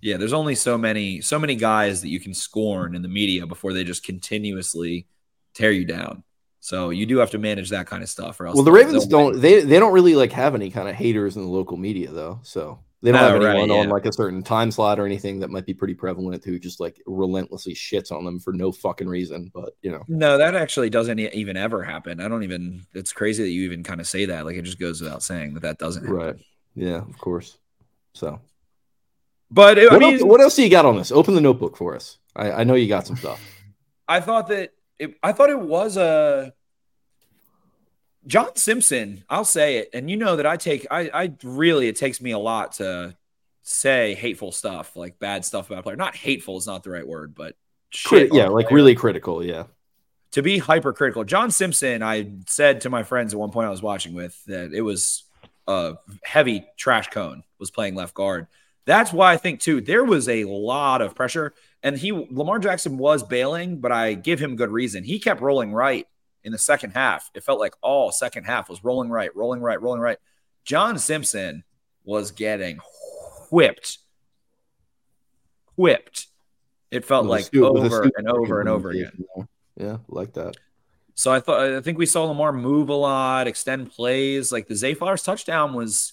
yeah, there's only so many so many guys that you can scorn in the media before they just continuously tear you down. So you do have to manage that kind of stuff, or else. Well, the Ravens don't they, they don't really like have any kind of haters in the local media though. So they don't oh, have anyone right, yeah. on like a certain time slot or anything that might be pretty prevalent who just like relentlessly shits on them for no fucking reason. But you know, no, that actually doesn't even ever happen. I don't even. It's crazy that you even kind of say that. Like it just goes without saying that that doesn't happen. Right. Yeah, of course. So, but it, what, I mean, else, what else do you got on this? Open the notebook for us. I, I know you got some stuff. I thought that. It, I thought it was a John Simpson. I'll say it. And you know that I take, I, I really, it takes me a lot to say hateful stuff, like bad stuff about a player. Not hateful is not the right word, but shit. Crit- yeah. Like player. Really critical. Yeah. To be hypercritical. John Simpson, I said to my friends at one point I was watching with that it was a heavy trash cone was playing left guard. That's why I think too, there was a lot of pressure. And he, Lamar Jackson was bailing, but I give him good reason. He kept rolling right in the second half. It felt like all second half was rolling right, rolling right, rolling right. John Simpson was getting whipped, whipped. It felt like stu- over stu- and over and over again. Yeah, like that. So I thought I think we saw Lamar move a lot, extend plays. Like the Zay Flowers touchdown was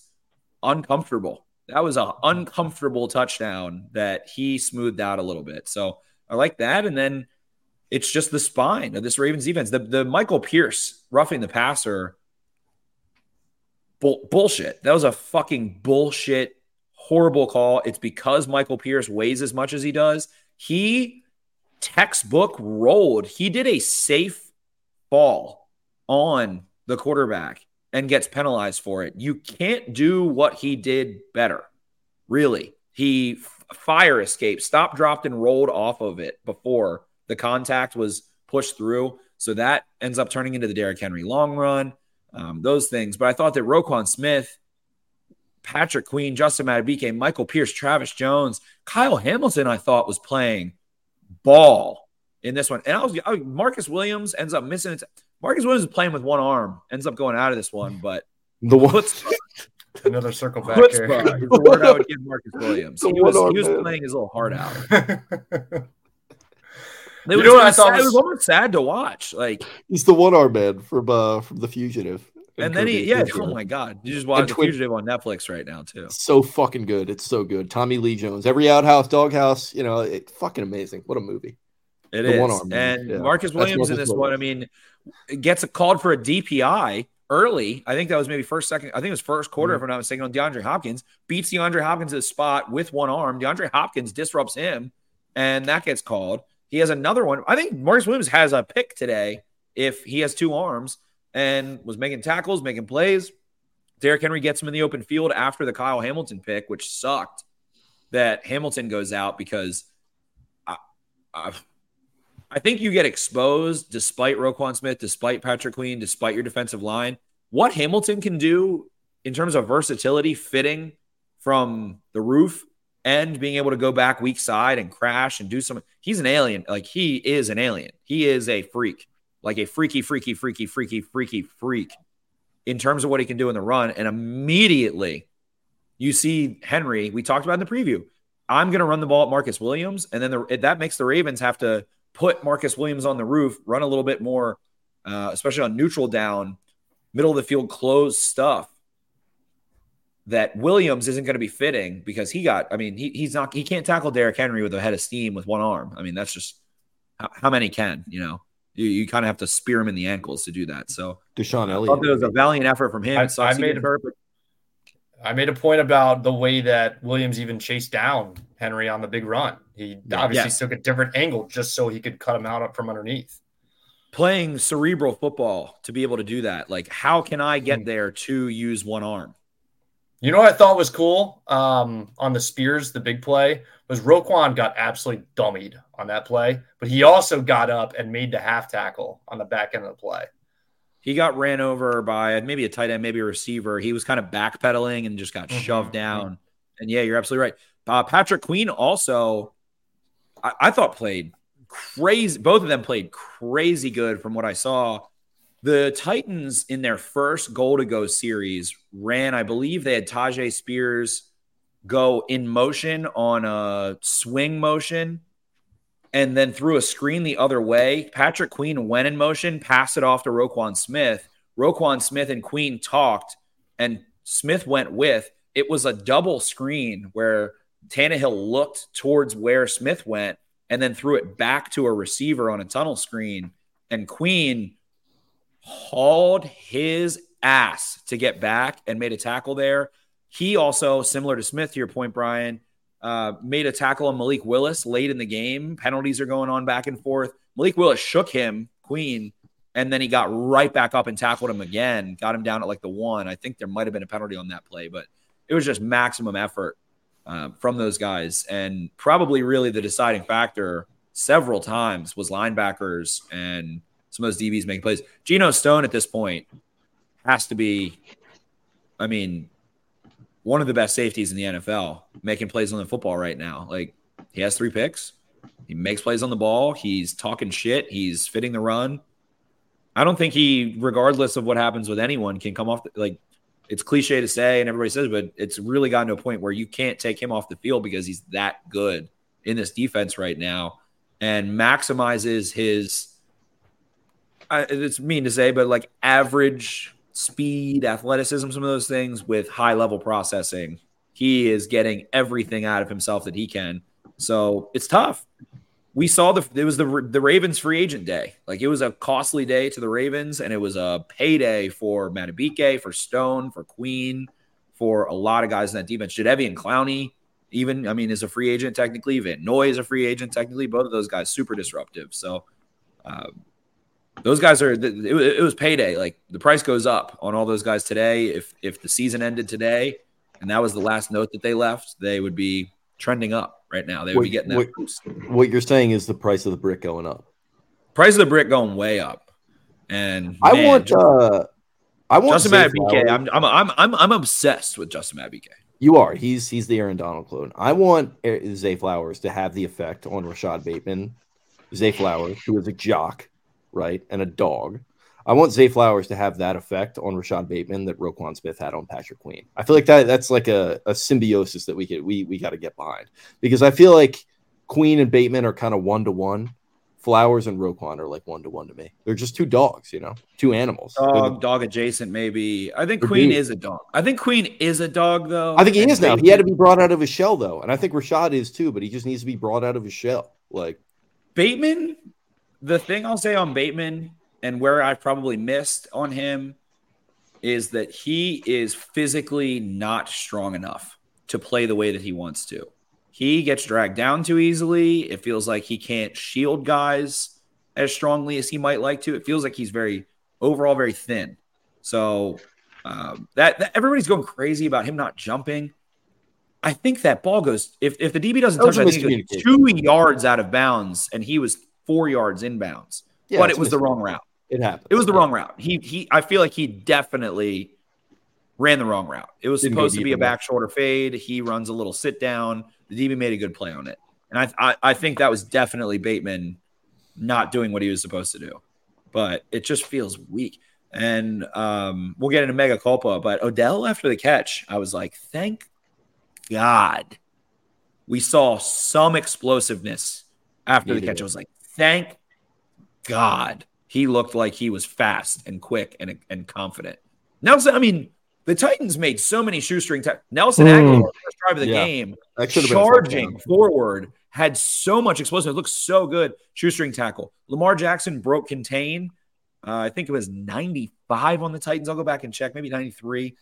uncomfortable. That was an uncomfortable touchdown that he smoothed out a little bit. So I like that. And then it's just the spine of this Ravens defense. The, the Michael Pierce roughing the passer, bull, bullshit. That was a fucking bullshit, horrible call. It's because Michael Pierce weighs as much as he does. He textbook rolled. He did a safe ball on the quarterback and gets penalized for it. You can't do what he did better, really. He f- fire escaped, stopped, dropped, and rolled off of it before the contact was pushed through. So that ends up turning into the Derrick Henry long run, um, those things. But I thought that Roquan Smith, Patrick Queen, Justin Madubuike, Michael Pierce, Travis Jones, Kyle Hamilton, I thought was playing ball in this one. And I was, I, Marcus Williams ends up missing it. Marcus Williams is playing with one arm, ends up going out of this one, but the one, another circle back here. The word I would give Marcus Williams. He was, he was playing his little heart out. It was, you know what I thought was, it was almost sad to watch. Like he's the one arm man from uh, from The Fugitive. And, and then he, yeah, oh my God, you just watch The Fugitive on Netflix right now too. So fucking good, it's so good. Tommy Lee Jones, every outhouse, doghouse, you know, it fucking amazing. What a movie. It the is, and yeah. Marcus Williams Marcus in this Williams. one, I mean, gets a, called for a D P I early. I think that was maybe first, second. I think it was first quarter, mm-hmm. if I'm not mistaken, on DeAndre Hopkins. Beats DeAndre Hopkins to the spot with one arm. DeAndre Hopkins disrupts him, and that gets called. He has another one. I think Marcus Williams has a pick today if he has two arms and was making tackles, making plays. Derrick Henry gets him in the open field after the Kyle Hamilton pick, which sucked that Hamilton goes out because I, I've I think you get exposed despite Roquan Smith, despite Patrick Queen, despite your defensive line. What Hamilton can do in terms of versatility, fitting from the roof and being able to go back weak side and crash and do some. He's an alien. Like he is an alien. He is a freak, like a freaky, freaky, freaky, freaky, freaky, freak in terms of what he can do in the run. And immediately you see Henry, we talked about in the preview, I'm going to run the ball at Marcus Williams. And then the, that makes the Ravens have to put Marcus Williams on the roof, run a little bit more, uh, especially on neutral down, middle of the field, closed stuff that Williams isn't going to be fitting because he got, I mean, he he's not, he can't tackle Derrick Henry with a head of steam with one arm. I mean, that's just how, how many can, you know, you, you kind of have to spear him in the ankles to do that. So Deshaun Elliott, I thought it was a valiant effort from him. I, I, made a, hurt, but... I made a point about the way that Williams even chased down Henry on the big run. He obviously yes. took a different angle just so he could cut him out up from underneath. Playing cerebral football to be able to do that. Like, how can I get there to use one arm? You know what I thought was cool um, on the Spears, the big play, was Roquan got absolutely dummied on that play, but he also got up and made the half tackle on the back end of the play. He got ran over by maybe a tight end, maybe a receiver. He was kind of backpedaling and just got mm-hmm. shoved down. And, yeah, you're absolutely right. Uh, Patrick Queen also – I, I thought played crazy. Both of them played crazy good from what I saw. The Titans in their first goal to go series ran, I believe they had Tajay Spears go in motion on a swing motion and then threw a screen the other way. Patrick Queen went in motion, passed it off to Roquan Smith. Roquan Smith and Queen talked, and Smith went with. It was a double screen where Tannehill looked towards where Smith went and then threw it back to a receiver on a tunnel screen. And Queen hauled his ass to get back and made a tackle there. He also, similar to Smith, to your point, Brian, uh, made a tackle on Malik Willis late in the game. Penalties are going on back and forth. Malik Willis shook him, Queen, and then he got right back up and tackled him again, got him down at like the one. I think there might have been a penalty on that play, but it was just maximum effort uh, from those guys. And probably really the deciding factor several times was linebackers and some of those D Bs making plays. Geno Stone at this point has to be, I mean, one of the best safeties in the N F L, making plays on the football right now. Like, he has three picks. He makes plays on the ball. He's talking shit. He's fitting the run. I don't think he, regardless of what happens with anyone, can come off the, like, it's cliche to say and everybody says, but it's really gotten to a point where you can't take him off the field because he's that good in this defense right now and maximizes his, I, it's mean to say, but like average speed, athleticism, some of those things with high-level processing. He is getting everything out of himself that he can. So it's tough. We saw the it was the the Ravens free agent day. Like, it was a costly day to the Ravens, and it was a payday for Madubuike, for Stone, for Queen, for a lot of guys in that defense. Jadeveon Clowney, even, I mean, is a free agent technically. Van Noy is a free agent technically. Both of those guys super disruptive. So uh, those guys are. It, it was payday. Like, the price goes up on all those guys today. If if the season ended today, and that was the last note that they left, they would be trending up. Right now, they would what, be getting that what, boost. What you're saying is the price of the brick going up. Price of the brick going way up. And I man, want, Justin, uh, I want Justin Madubuike. I'm, I'm, I'm, I'm, I'm obsessed with Justin Madubuike. You are. He's he's the Aaron Donald clone. I want Zay Flowers to have the effect on Rashad Bateman. Zay Flowers, who is a jock, right, and a dog. I want Zay Flowers to have that effect on Rashad Bateman that Roquan Smith had on Patrick Queen. I feel like that that's like a, a symbiosis that we could we we got to get behind, because I feel like Queen and Bateman are kind of one to one. Flowers and Roquan are like one to one to me. They're just two dogs, you know, two animals. Dog, the, dog adjacent, maybe. I think Queen being, is a dog. I think Queen is a dog, though. I think he is now. He had to be brought out of his shell, though, and I think Rashad is too. But he just needs to be brought out of his shell. Like Bateman, the thing I'll say on Bateman. And where I've probably missed on him is that he is physically not strong enough to play the way that he wants to. He gets dragged down too easily. It feels like he can't shield guys as strongly as he might like to. It feels like he's very overall very thin. So um, that, that everybody's going crazy about him not jumping. I think that ball goes if if the D B doesn't touch that, I think it goes two yards out of bounds, and he was four yards inbounds. Yeah, but it was the wrong route. It happened. It was the wrong route. He he. I feel like he definitely ran the wrong route. It was supposed to be a back shoulder fade. He runs a little sit down. The D B made a good play on it, and I, I I think that was definitely Bateman not doing what he was supposed to do. But it just feels weak. And um, we'll get into mega culpa. But Odell after the catch, I was like, thank God, we saw some explosiveness after the catch. I was like, thank God. He looked like he was fast and quick and and confident. Nelson, I mean, the Titans made so many shoestring tackles. Nelson mm. Aguilar, first drive of the yeah. game, charging forward, had so much explosive. It looked so good. Shoestring tackle. Lamar Jackson broke contain. Uh, I think it was ninety-five on the Titans. I'll go back and check. Maybe ninety-three.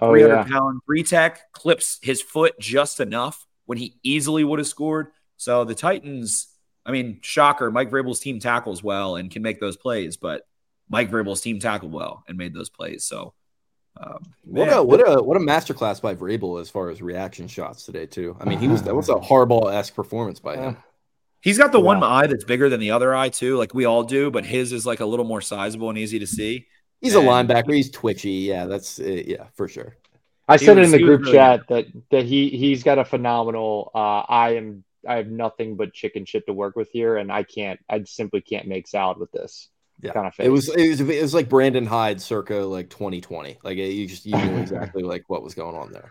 Oh, three hundred pound yeah. three-tech clips his foot just enough when he easily would have scored. So the Titans... I mean, shocker, Mike Vrabel's team tackles well and can make those plays, but Mike Vrabel's team tackled well and made those plays. So, um, what a what a what a masterclass by Vrabel as far as reaction shots today, too. I mean, he was that was a Harbaugh-esque performance by him. He's got the wow. one eye that's bigger than the other eye, too, like we all do, but his is like a little more sizable and easy to see. He's and, a linebacker. He's twitchy. Yeah, that's uh, yeah for sure. I said was, in the group really chat good. that that he he's got a phenomenal. Uh, I am. I have nothing but chicken shit to work with here, and I can't. I simply can't make salad with this yeah. kind of face. It was, it was, it was like Brandon Hyde circa like twenty twenty. Like it, you just you knew exactly like what was going on there.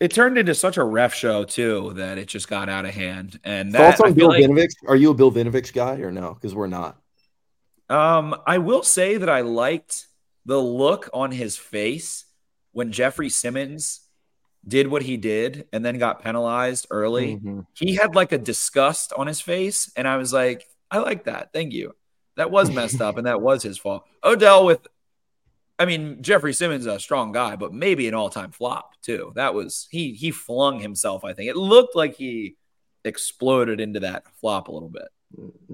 It turned into such a ref show too that it just got out of hand. And that, thoughts on Bill like, Vinovich? Are you a Bill Vinovich guy or no? Because we're not. Um, I will say that I liked the look on his face when Jeffrey Simmons did what he did and then got penalized early. Mm-hmm. He had like a disgust on his face, and I was like, I like that. Thank you. That was messed up, and that was his fault. Odell with. I mean, Jeffrey Simmons is a strong guy, but maybe an all-time flop too. That was he he flung himself, I think. It looked like he exploded into that flop a little bit.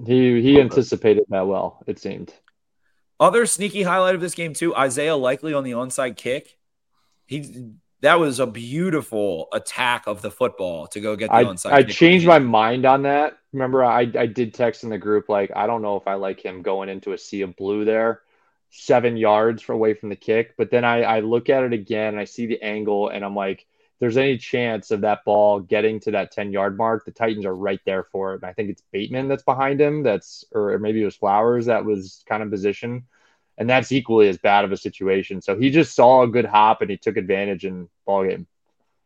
He he anticipated that well, it seemed. Other sneaky highlight of this game too, Isaiah Likely on the onside kick. He that was a beautiful attack of the football to go get the I, onside I kick. I changed my mind on that. Remember, I I did text in the group like, I don't know if I like him going into a sea of blue there. Seven yards away from the kick, but then I, I look at it again and I see the angle and I'm like, if there's any chance of that ball getting to that ten yard mark, the Titans are right there for it. And I think it's Bateman that's behind him. That's, or maybe it was Flowers. That was kind of position. And that's equally as bad of a situation. So he just saw a good hop and he took advantage in ball game.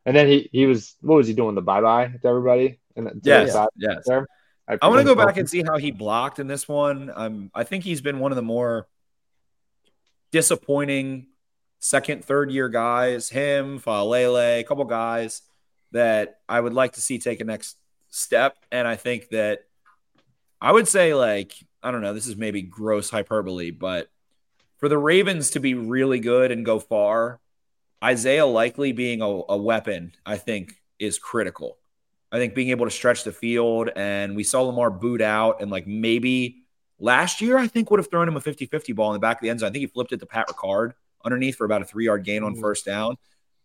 And then he, he was, what was he doing? The bye-bye to everybody. And yes. Yes. There? I, I want to go back and see how he blocked in this one. Um, I think he's been one of the more disappointing second, third year guys, him, Falele, a couple guys that I would like to see take a next step. And I think that I would say, like, I don't know, this is maybe gross hyperbole, but for the Ravens to be really good and go far, Isaiah Likely being a, a weapon, I think, is critical. I think being able to stretch the field, and we saw Lamar boot out and like maybe last year, I think, would have thrown him a fifty-fifty ball in the back of the end zone. I think he flipped it to Pat Ricard underneath for about a three-yard gain on first down,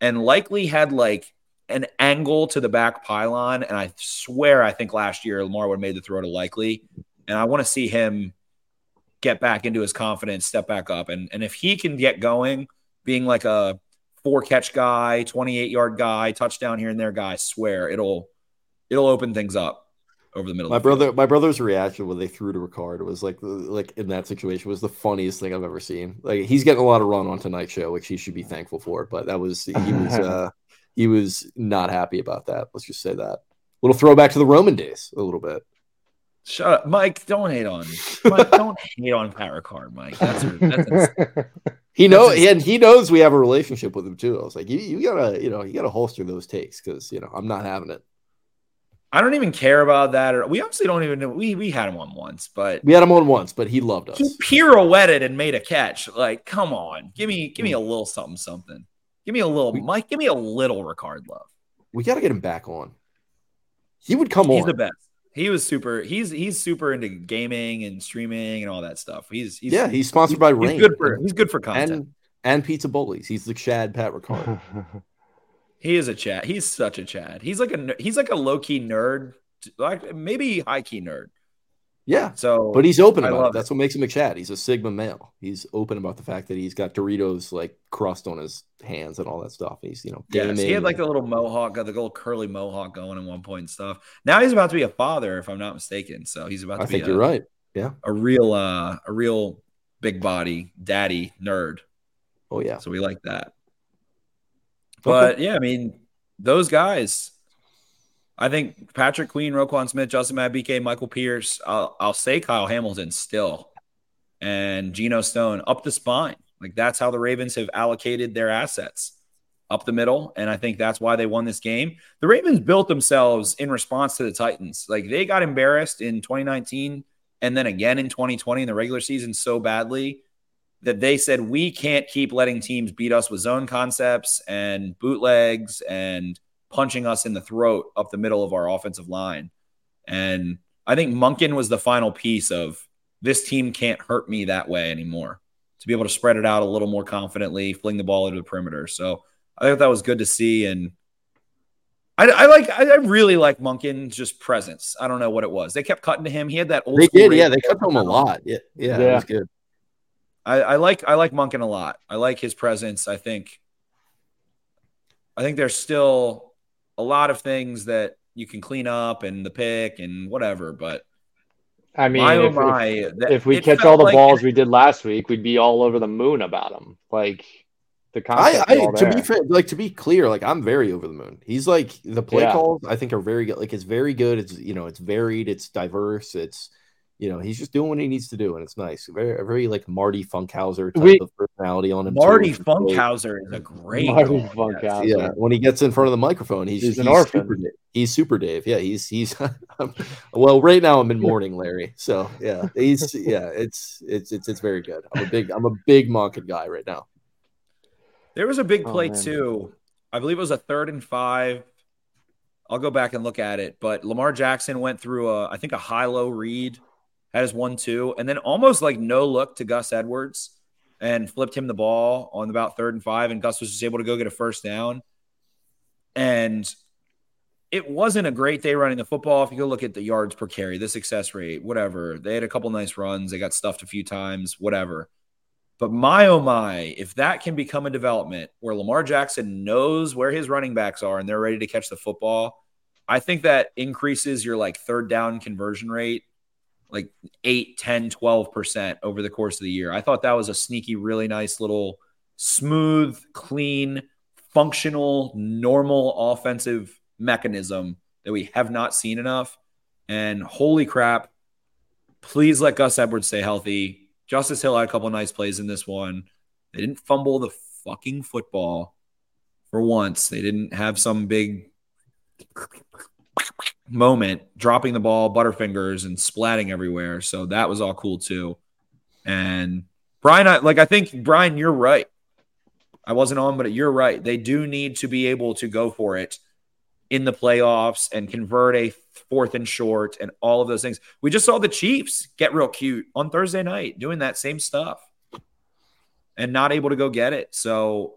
and Likely had like an angle to the back pylon. And I swear, I think last year Lamar would have made the throw to Likely. And I want to see him get back into his confidence, step back up, and and if he can get going, being like a four-catch guy, twenty-eight-yard guy, touchdown here and there guy, I swear it'll it'll open things up. Over the middle. My brother, my brother's reaction when they threw to Ricard was like, like in that situation was the funniest thing I've ever seen. Like, he's getting a lot of run on tonight's show, which he should be thankful for. But that was he was uh, he was not happy about that. Let's just say that. Little throwback to the Roman days, a little bit. Shut up, Mike. Don't hate on Mike. Don't hate on Pat Ricard, Mike. That's, that's he knows, that's and he knows we have a relationship with him too. I was like, you, you gotta, you know, you gotta holster those takes because you know I'm not having it. I don't even care about that. Or, we obviously don't even know. We, we had him on once, but we had him on once, but he loved us. He pirouetted and made a catch. Like, come on. Give me, give me a little something, something. Give me a little, we, Mike, give me a little Ricard love. We got to get him back on. He would come he's on. He's the best. He was super, he's, he's super into gaming and streaming and all that stuff. He's, he's yeah, he's sponsored he's, by Rain. He's good for, he's good for content. And, and pizza bullies. He's the Chad Pat Ricard. He is a Chad. He's such a Chad. He's like a he's like a low key nerd, like maybe high key nerd. Yeah. So, but he's open about it. That's what makes him a Chad. He's a Sigma male. He's open about the fact that he's got Doritos like crust on his hands and all that stuff. He's you know. Yeah. He had like a little mohawk, got the little curly mohawk going at one point and stuff. Now he's about to be a father, if I'm not mistaken. So he's about to be. I think you're right. Yeah. A real uh a real big body daddy nerd. Oh yeah. So we like that. But, yeah, I mean, those guys, I think Patrick Queen, Roquan Smith, Justin Madubuike, Michael Pierce, I'll, I'll say Kyle Hamilton still, and Geno Stone up the spine. Like, that's how the Ravens have allocated their assets, up the middle, and I think that's why they won this game. The Ravens built themselves in response to the Titans. Like, they got embarrassed in twenty nineteen and then again in twenty twenty in the regular season so badly that they said, we can't keep letting teams beat us with zone concepts and bootlegs and punching us in the throat up the middle of our offensive line. And I think Monken was the final piece of this team can't hurt me that way anymore, to be able to spread it out a little more confidently, fling the ball into the perimeter. So I thought that was good to see. And I, I like, I really like Monken's just presence. I don't know what it was. They kept cutting to him. He had that old. They did. Yeah. They cut to him a lot. Yeah. Yeah. It was good. I, I like I like Monken a lot. I like his presence. I think I think there's still a lot of things that you can clean up and the pick and whatever. But I mean, my, if, oh my, if, that, if we catch all the like balls it, we did last week, we'd be all over the moon about them. Like the concept. I, I, all to be fair, like to be clear, like I'm very over the moon. He's like the play yeah. calls I think are very good. Like it's very good. It's you know it's varied. It's diverse. It's you know he's just doing what he needs to do, and it's nice. Very very like Marty Funkhauser type we, of personality on him. Marty too, Funkhauser is a great Marty Funkhauser. Yeah, when he gets in front of the microphone, he's, he's an he's super Dave. He's super Dave. Yeah, he's he's. Well, right now I'm in mourning, Larry. So yeah, he's yeah. It's it's it's it's very good. I'm a big I'm a big Monken guy right now. There was a big play, oh, too. I believe it was a third and five. I'll go back and look at it. But Lamar Jackson went through, a, I think, a high-low read, had his one two, and then almost like no look to Gus Edwards and flipped him the ball on about third and five, and Gus was just able to go get a first down. And it wasn't a great day running the football. If you go look at the yards per carry, the success rate, whatever. They had a couple nice runs. They got stuffed a few times, whatever. But my, oh, my, if that can become a development where Lamar Jackson knows where his running backs are and they're ready to catch the football, I think that increases your, like, third down conversion rate, like eight, ten, twelve percent over the course of the year. I thought that was a sneaky, really nice little smooth, clean, functional, normal offensive mechanism that we have not seen enough. And holy crap, please let Gus Edwards stay healthy. Justice Hill had a couple of nice plays in this one. They didn't fumble the fucking football for once. They didn't have some big moment dropping the ball, butterfingers, and splatting everywhere. So that was all cool, too. And Brian, I, like I think, Brian, you're right. I wasn't on, but you're right. They do need to be able to go for it in the playoffs and convert a fourth and short and all of those things. We just saw the Chiefs get real cute on Thursday night doing that same stuff and not able to go get it. So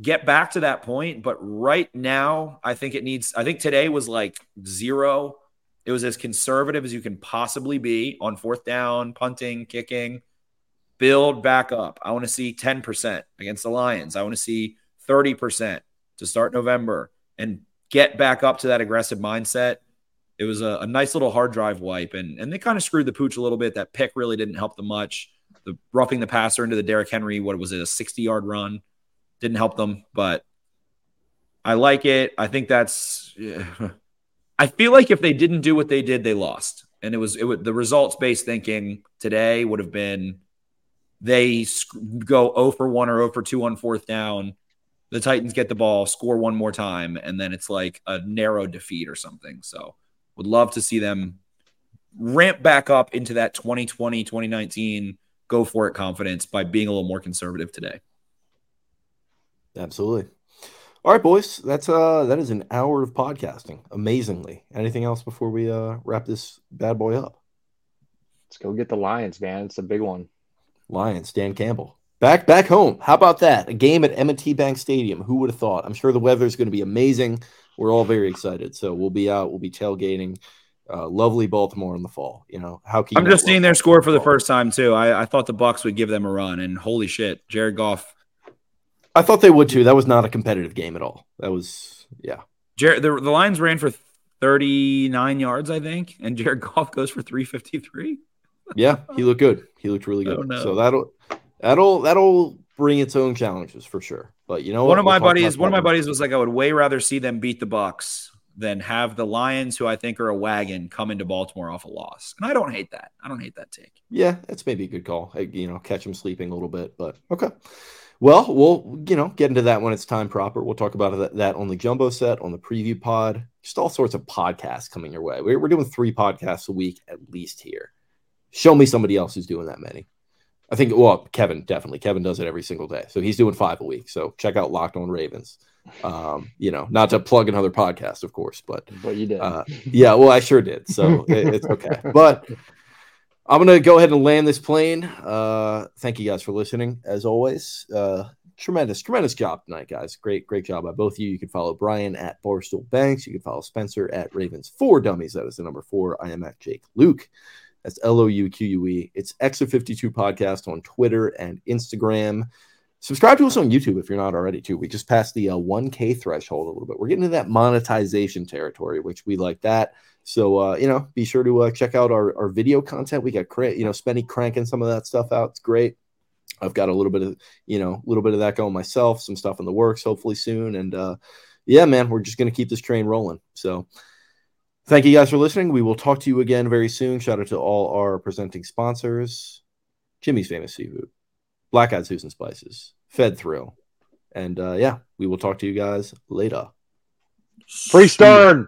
get back to that point. But right now, I think it needs, I think today was like zero. It was as conservative as you can possibly be on fourth down, punting, kicking, build back up. I want to see ten percent against the Lions. I want to see thirty percent to start November and get back up to that aggressive mindset. It was a, a nice little hard drive wipe, and and they kind of screwed the pooch a little bit. That pick really didn't help them much. The roughing the passer into the Derek Henry, what was it, a sixty-yard run? Didn't help them, but I like it. I think that's yeah. – I feel like if they didn't do what they did, they lost. And it was it was, the results-based thinking today would have been they go oh for one or oh for two on fourth down. The Titans get the ball, score one more time, and then it's like a narrow defeat or something. So would love to see them ramp back up into that twenty twenty, twenty nineteen go for it confidence by being a little more conservative today. Absolutely. All right, boys, that's uh that is an hour of podcasting. Amazingly. Anything else before we uh, wrap this bad boy up? Let's go get the Lions, man. It's a big one. Lions, Dan Campbell. Back back home. How about that? A game at M and T Bank Stadium. Who would have thought? I'm sure the weather is going to be amazing. We're all very excited. So we'll be out. We'll be tailgating. Uh, lovely Baltimore in the fall. You know how can you I'm just seeing their score for the first time too. I, I thought the Bucs would give them a run, and holy shit, Jared Goff. I thought they would too. That was not a competitive game at all. That was yeah. Jared, the the Lions ran for thirty-nine yards, I think, and Jared Goff goes for three fifty-three. Yeah, he looked good. He looked really good. Oh, no. So that'll. That'll that'll bring its own challenges for sure. But you know, one of my buddies, one of my buddies was like, I would way rather see them beat the Bucs than have the Lions, who I think are a wagon, come into Baltimore off a loss. And I don't hate that. I don't hate that take. Yeah, that's maybe a good call. I, you know, catch them sleeping a little bit. But okay, well, we'll you know get into that when it's time proper. We'll talk about that, that on the Jumbo Set, on the Preview Pod, just all sorts of podcasts coming your way. We're we're doing three podcasts a week at least here. Show me somebody else who's doing that many. I think, well, Kevin, definitely. Kevin does it every single day. So he's doing five a week. So check out Locked On Ravens. Um, you know, not to plug another podcast, of course, but, but you did. Uh, yeah, well, I sure did. So it, it's okay. But I'm going to go ahead and land this plane. Uh, thank you guys for listening, as always. Uh, tremendous, tremendous job tonight, guys. Great, great job by both of you. You can follow Brian at Barstool Banks. You can follow Spencer at Ravens for Dummies. That is the number four. I am at Jake Luke. That's L O U Q U E. It's Exit fifty-two Podcast on Twitter and Instagram. Subscribe to us on YouTube if you're not already, too. We just passed the uh, one K threshold a little bit. We're getting into that monetization territory, which we like that. So, uh, you know, be sure to uh, check out our, our video content. We got, cra- you know, Spenny cranking some of that stuff out. It's great. I've got a little bit of, you know, a little bit of that going myself, some stuff in the works, hopefully soon. And uh, yeah, man, we're just going to keep this train rolling. So thank you guys for listening. We will talk to you again very soon. Shout out to all our presenting sponsors, Jimmy's Famous Seafood, Black Eyed Susan Spices, Fed Thrill. And uh, yeah, we will talk to you guys later. Free Stern.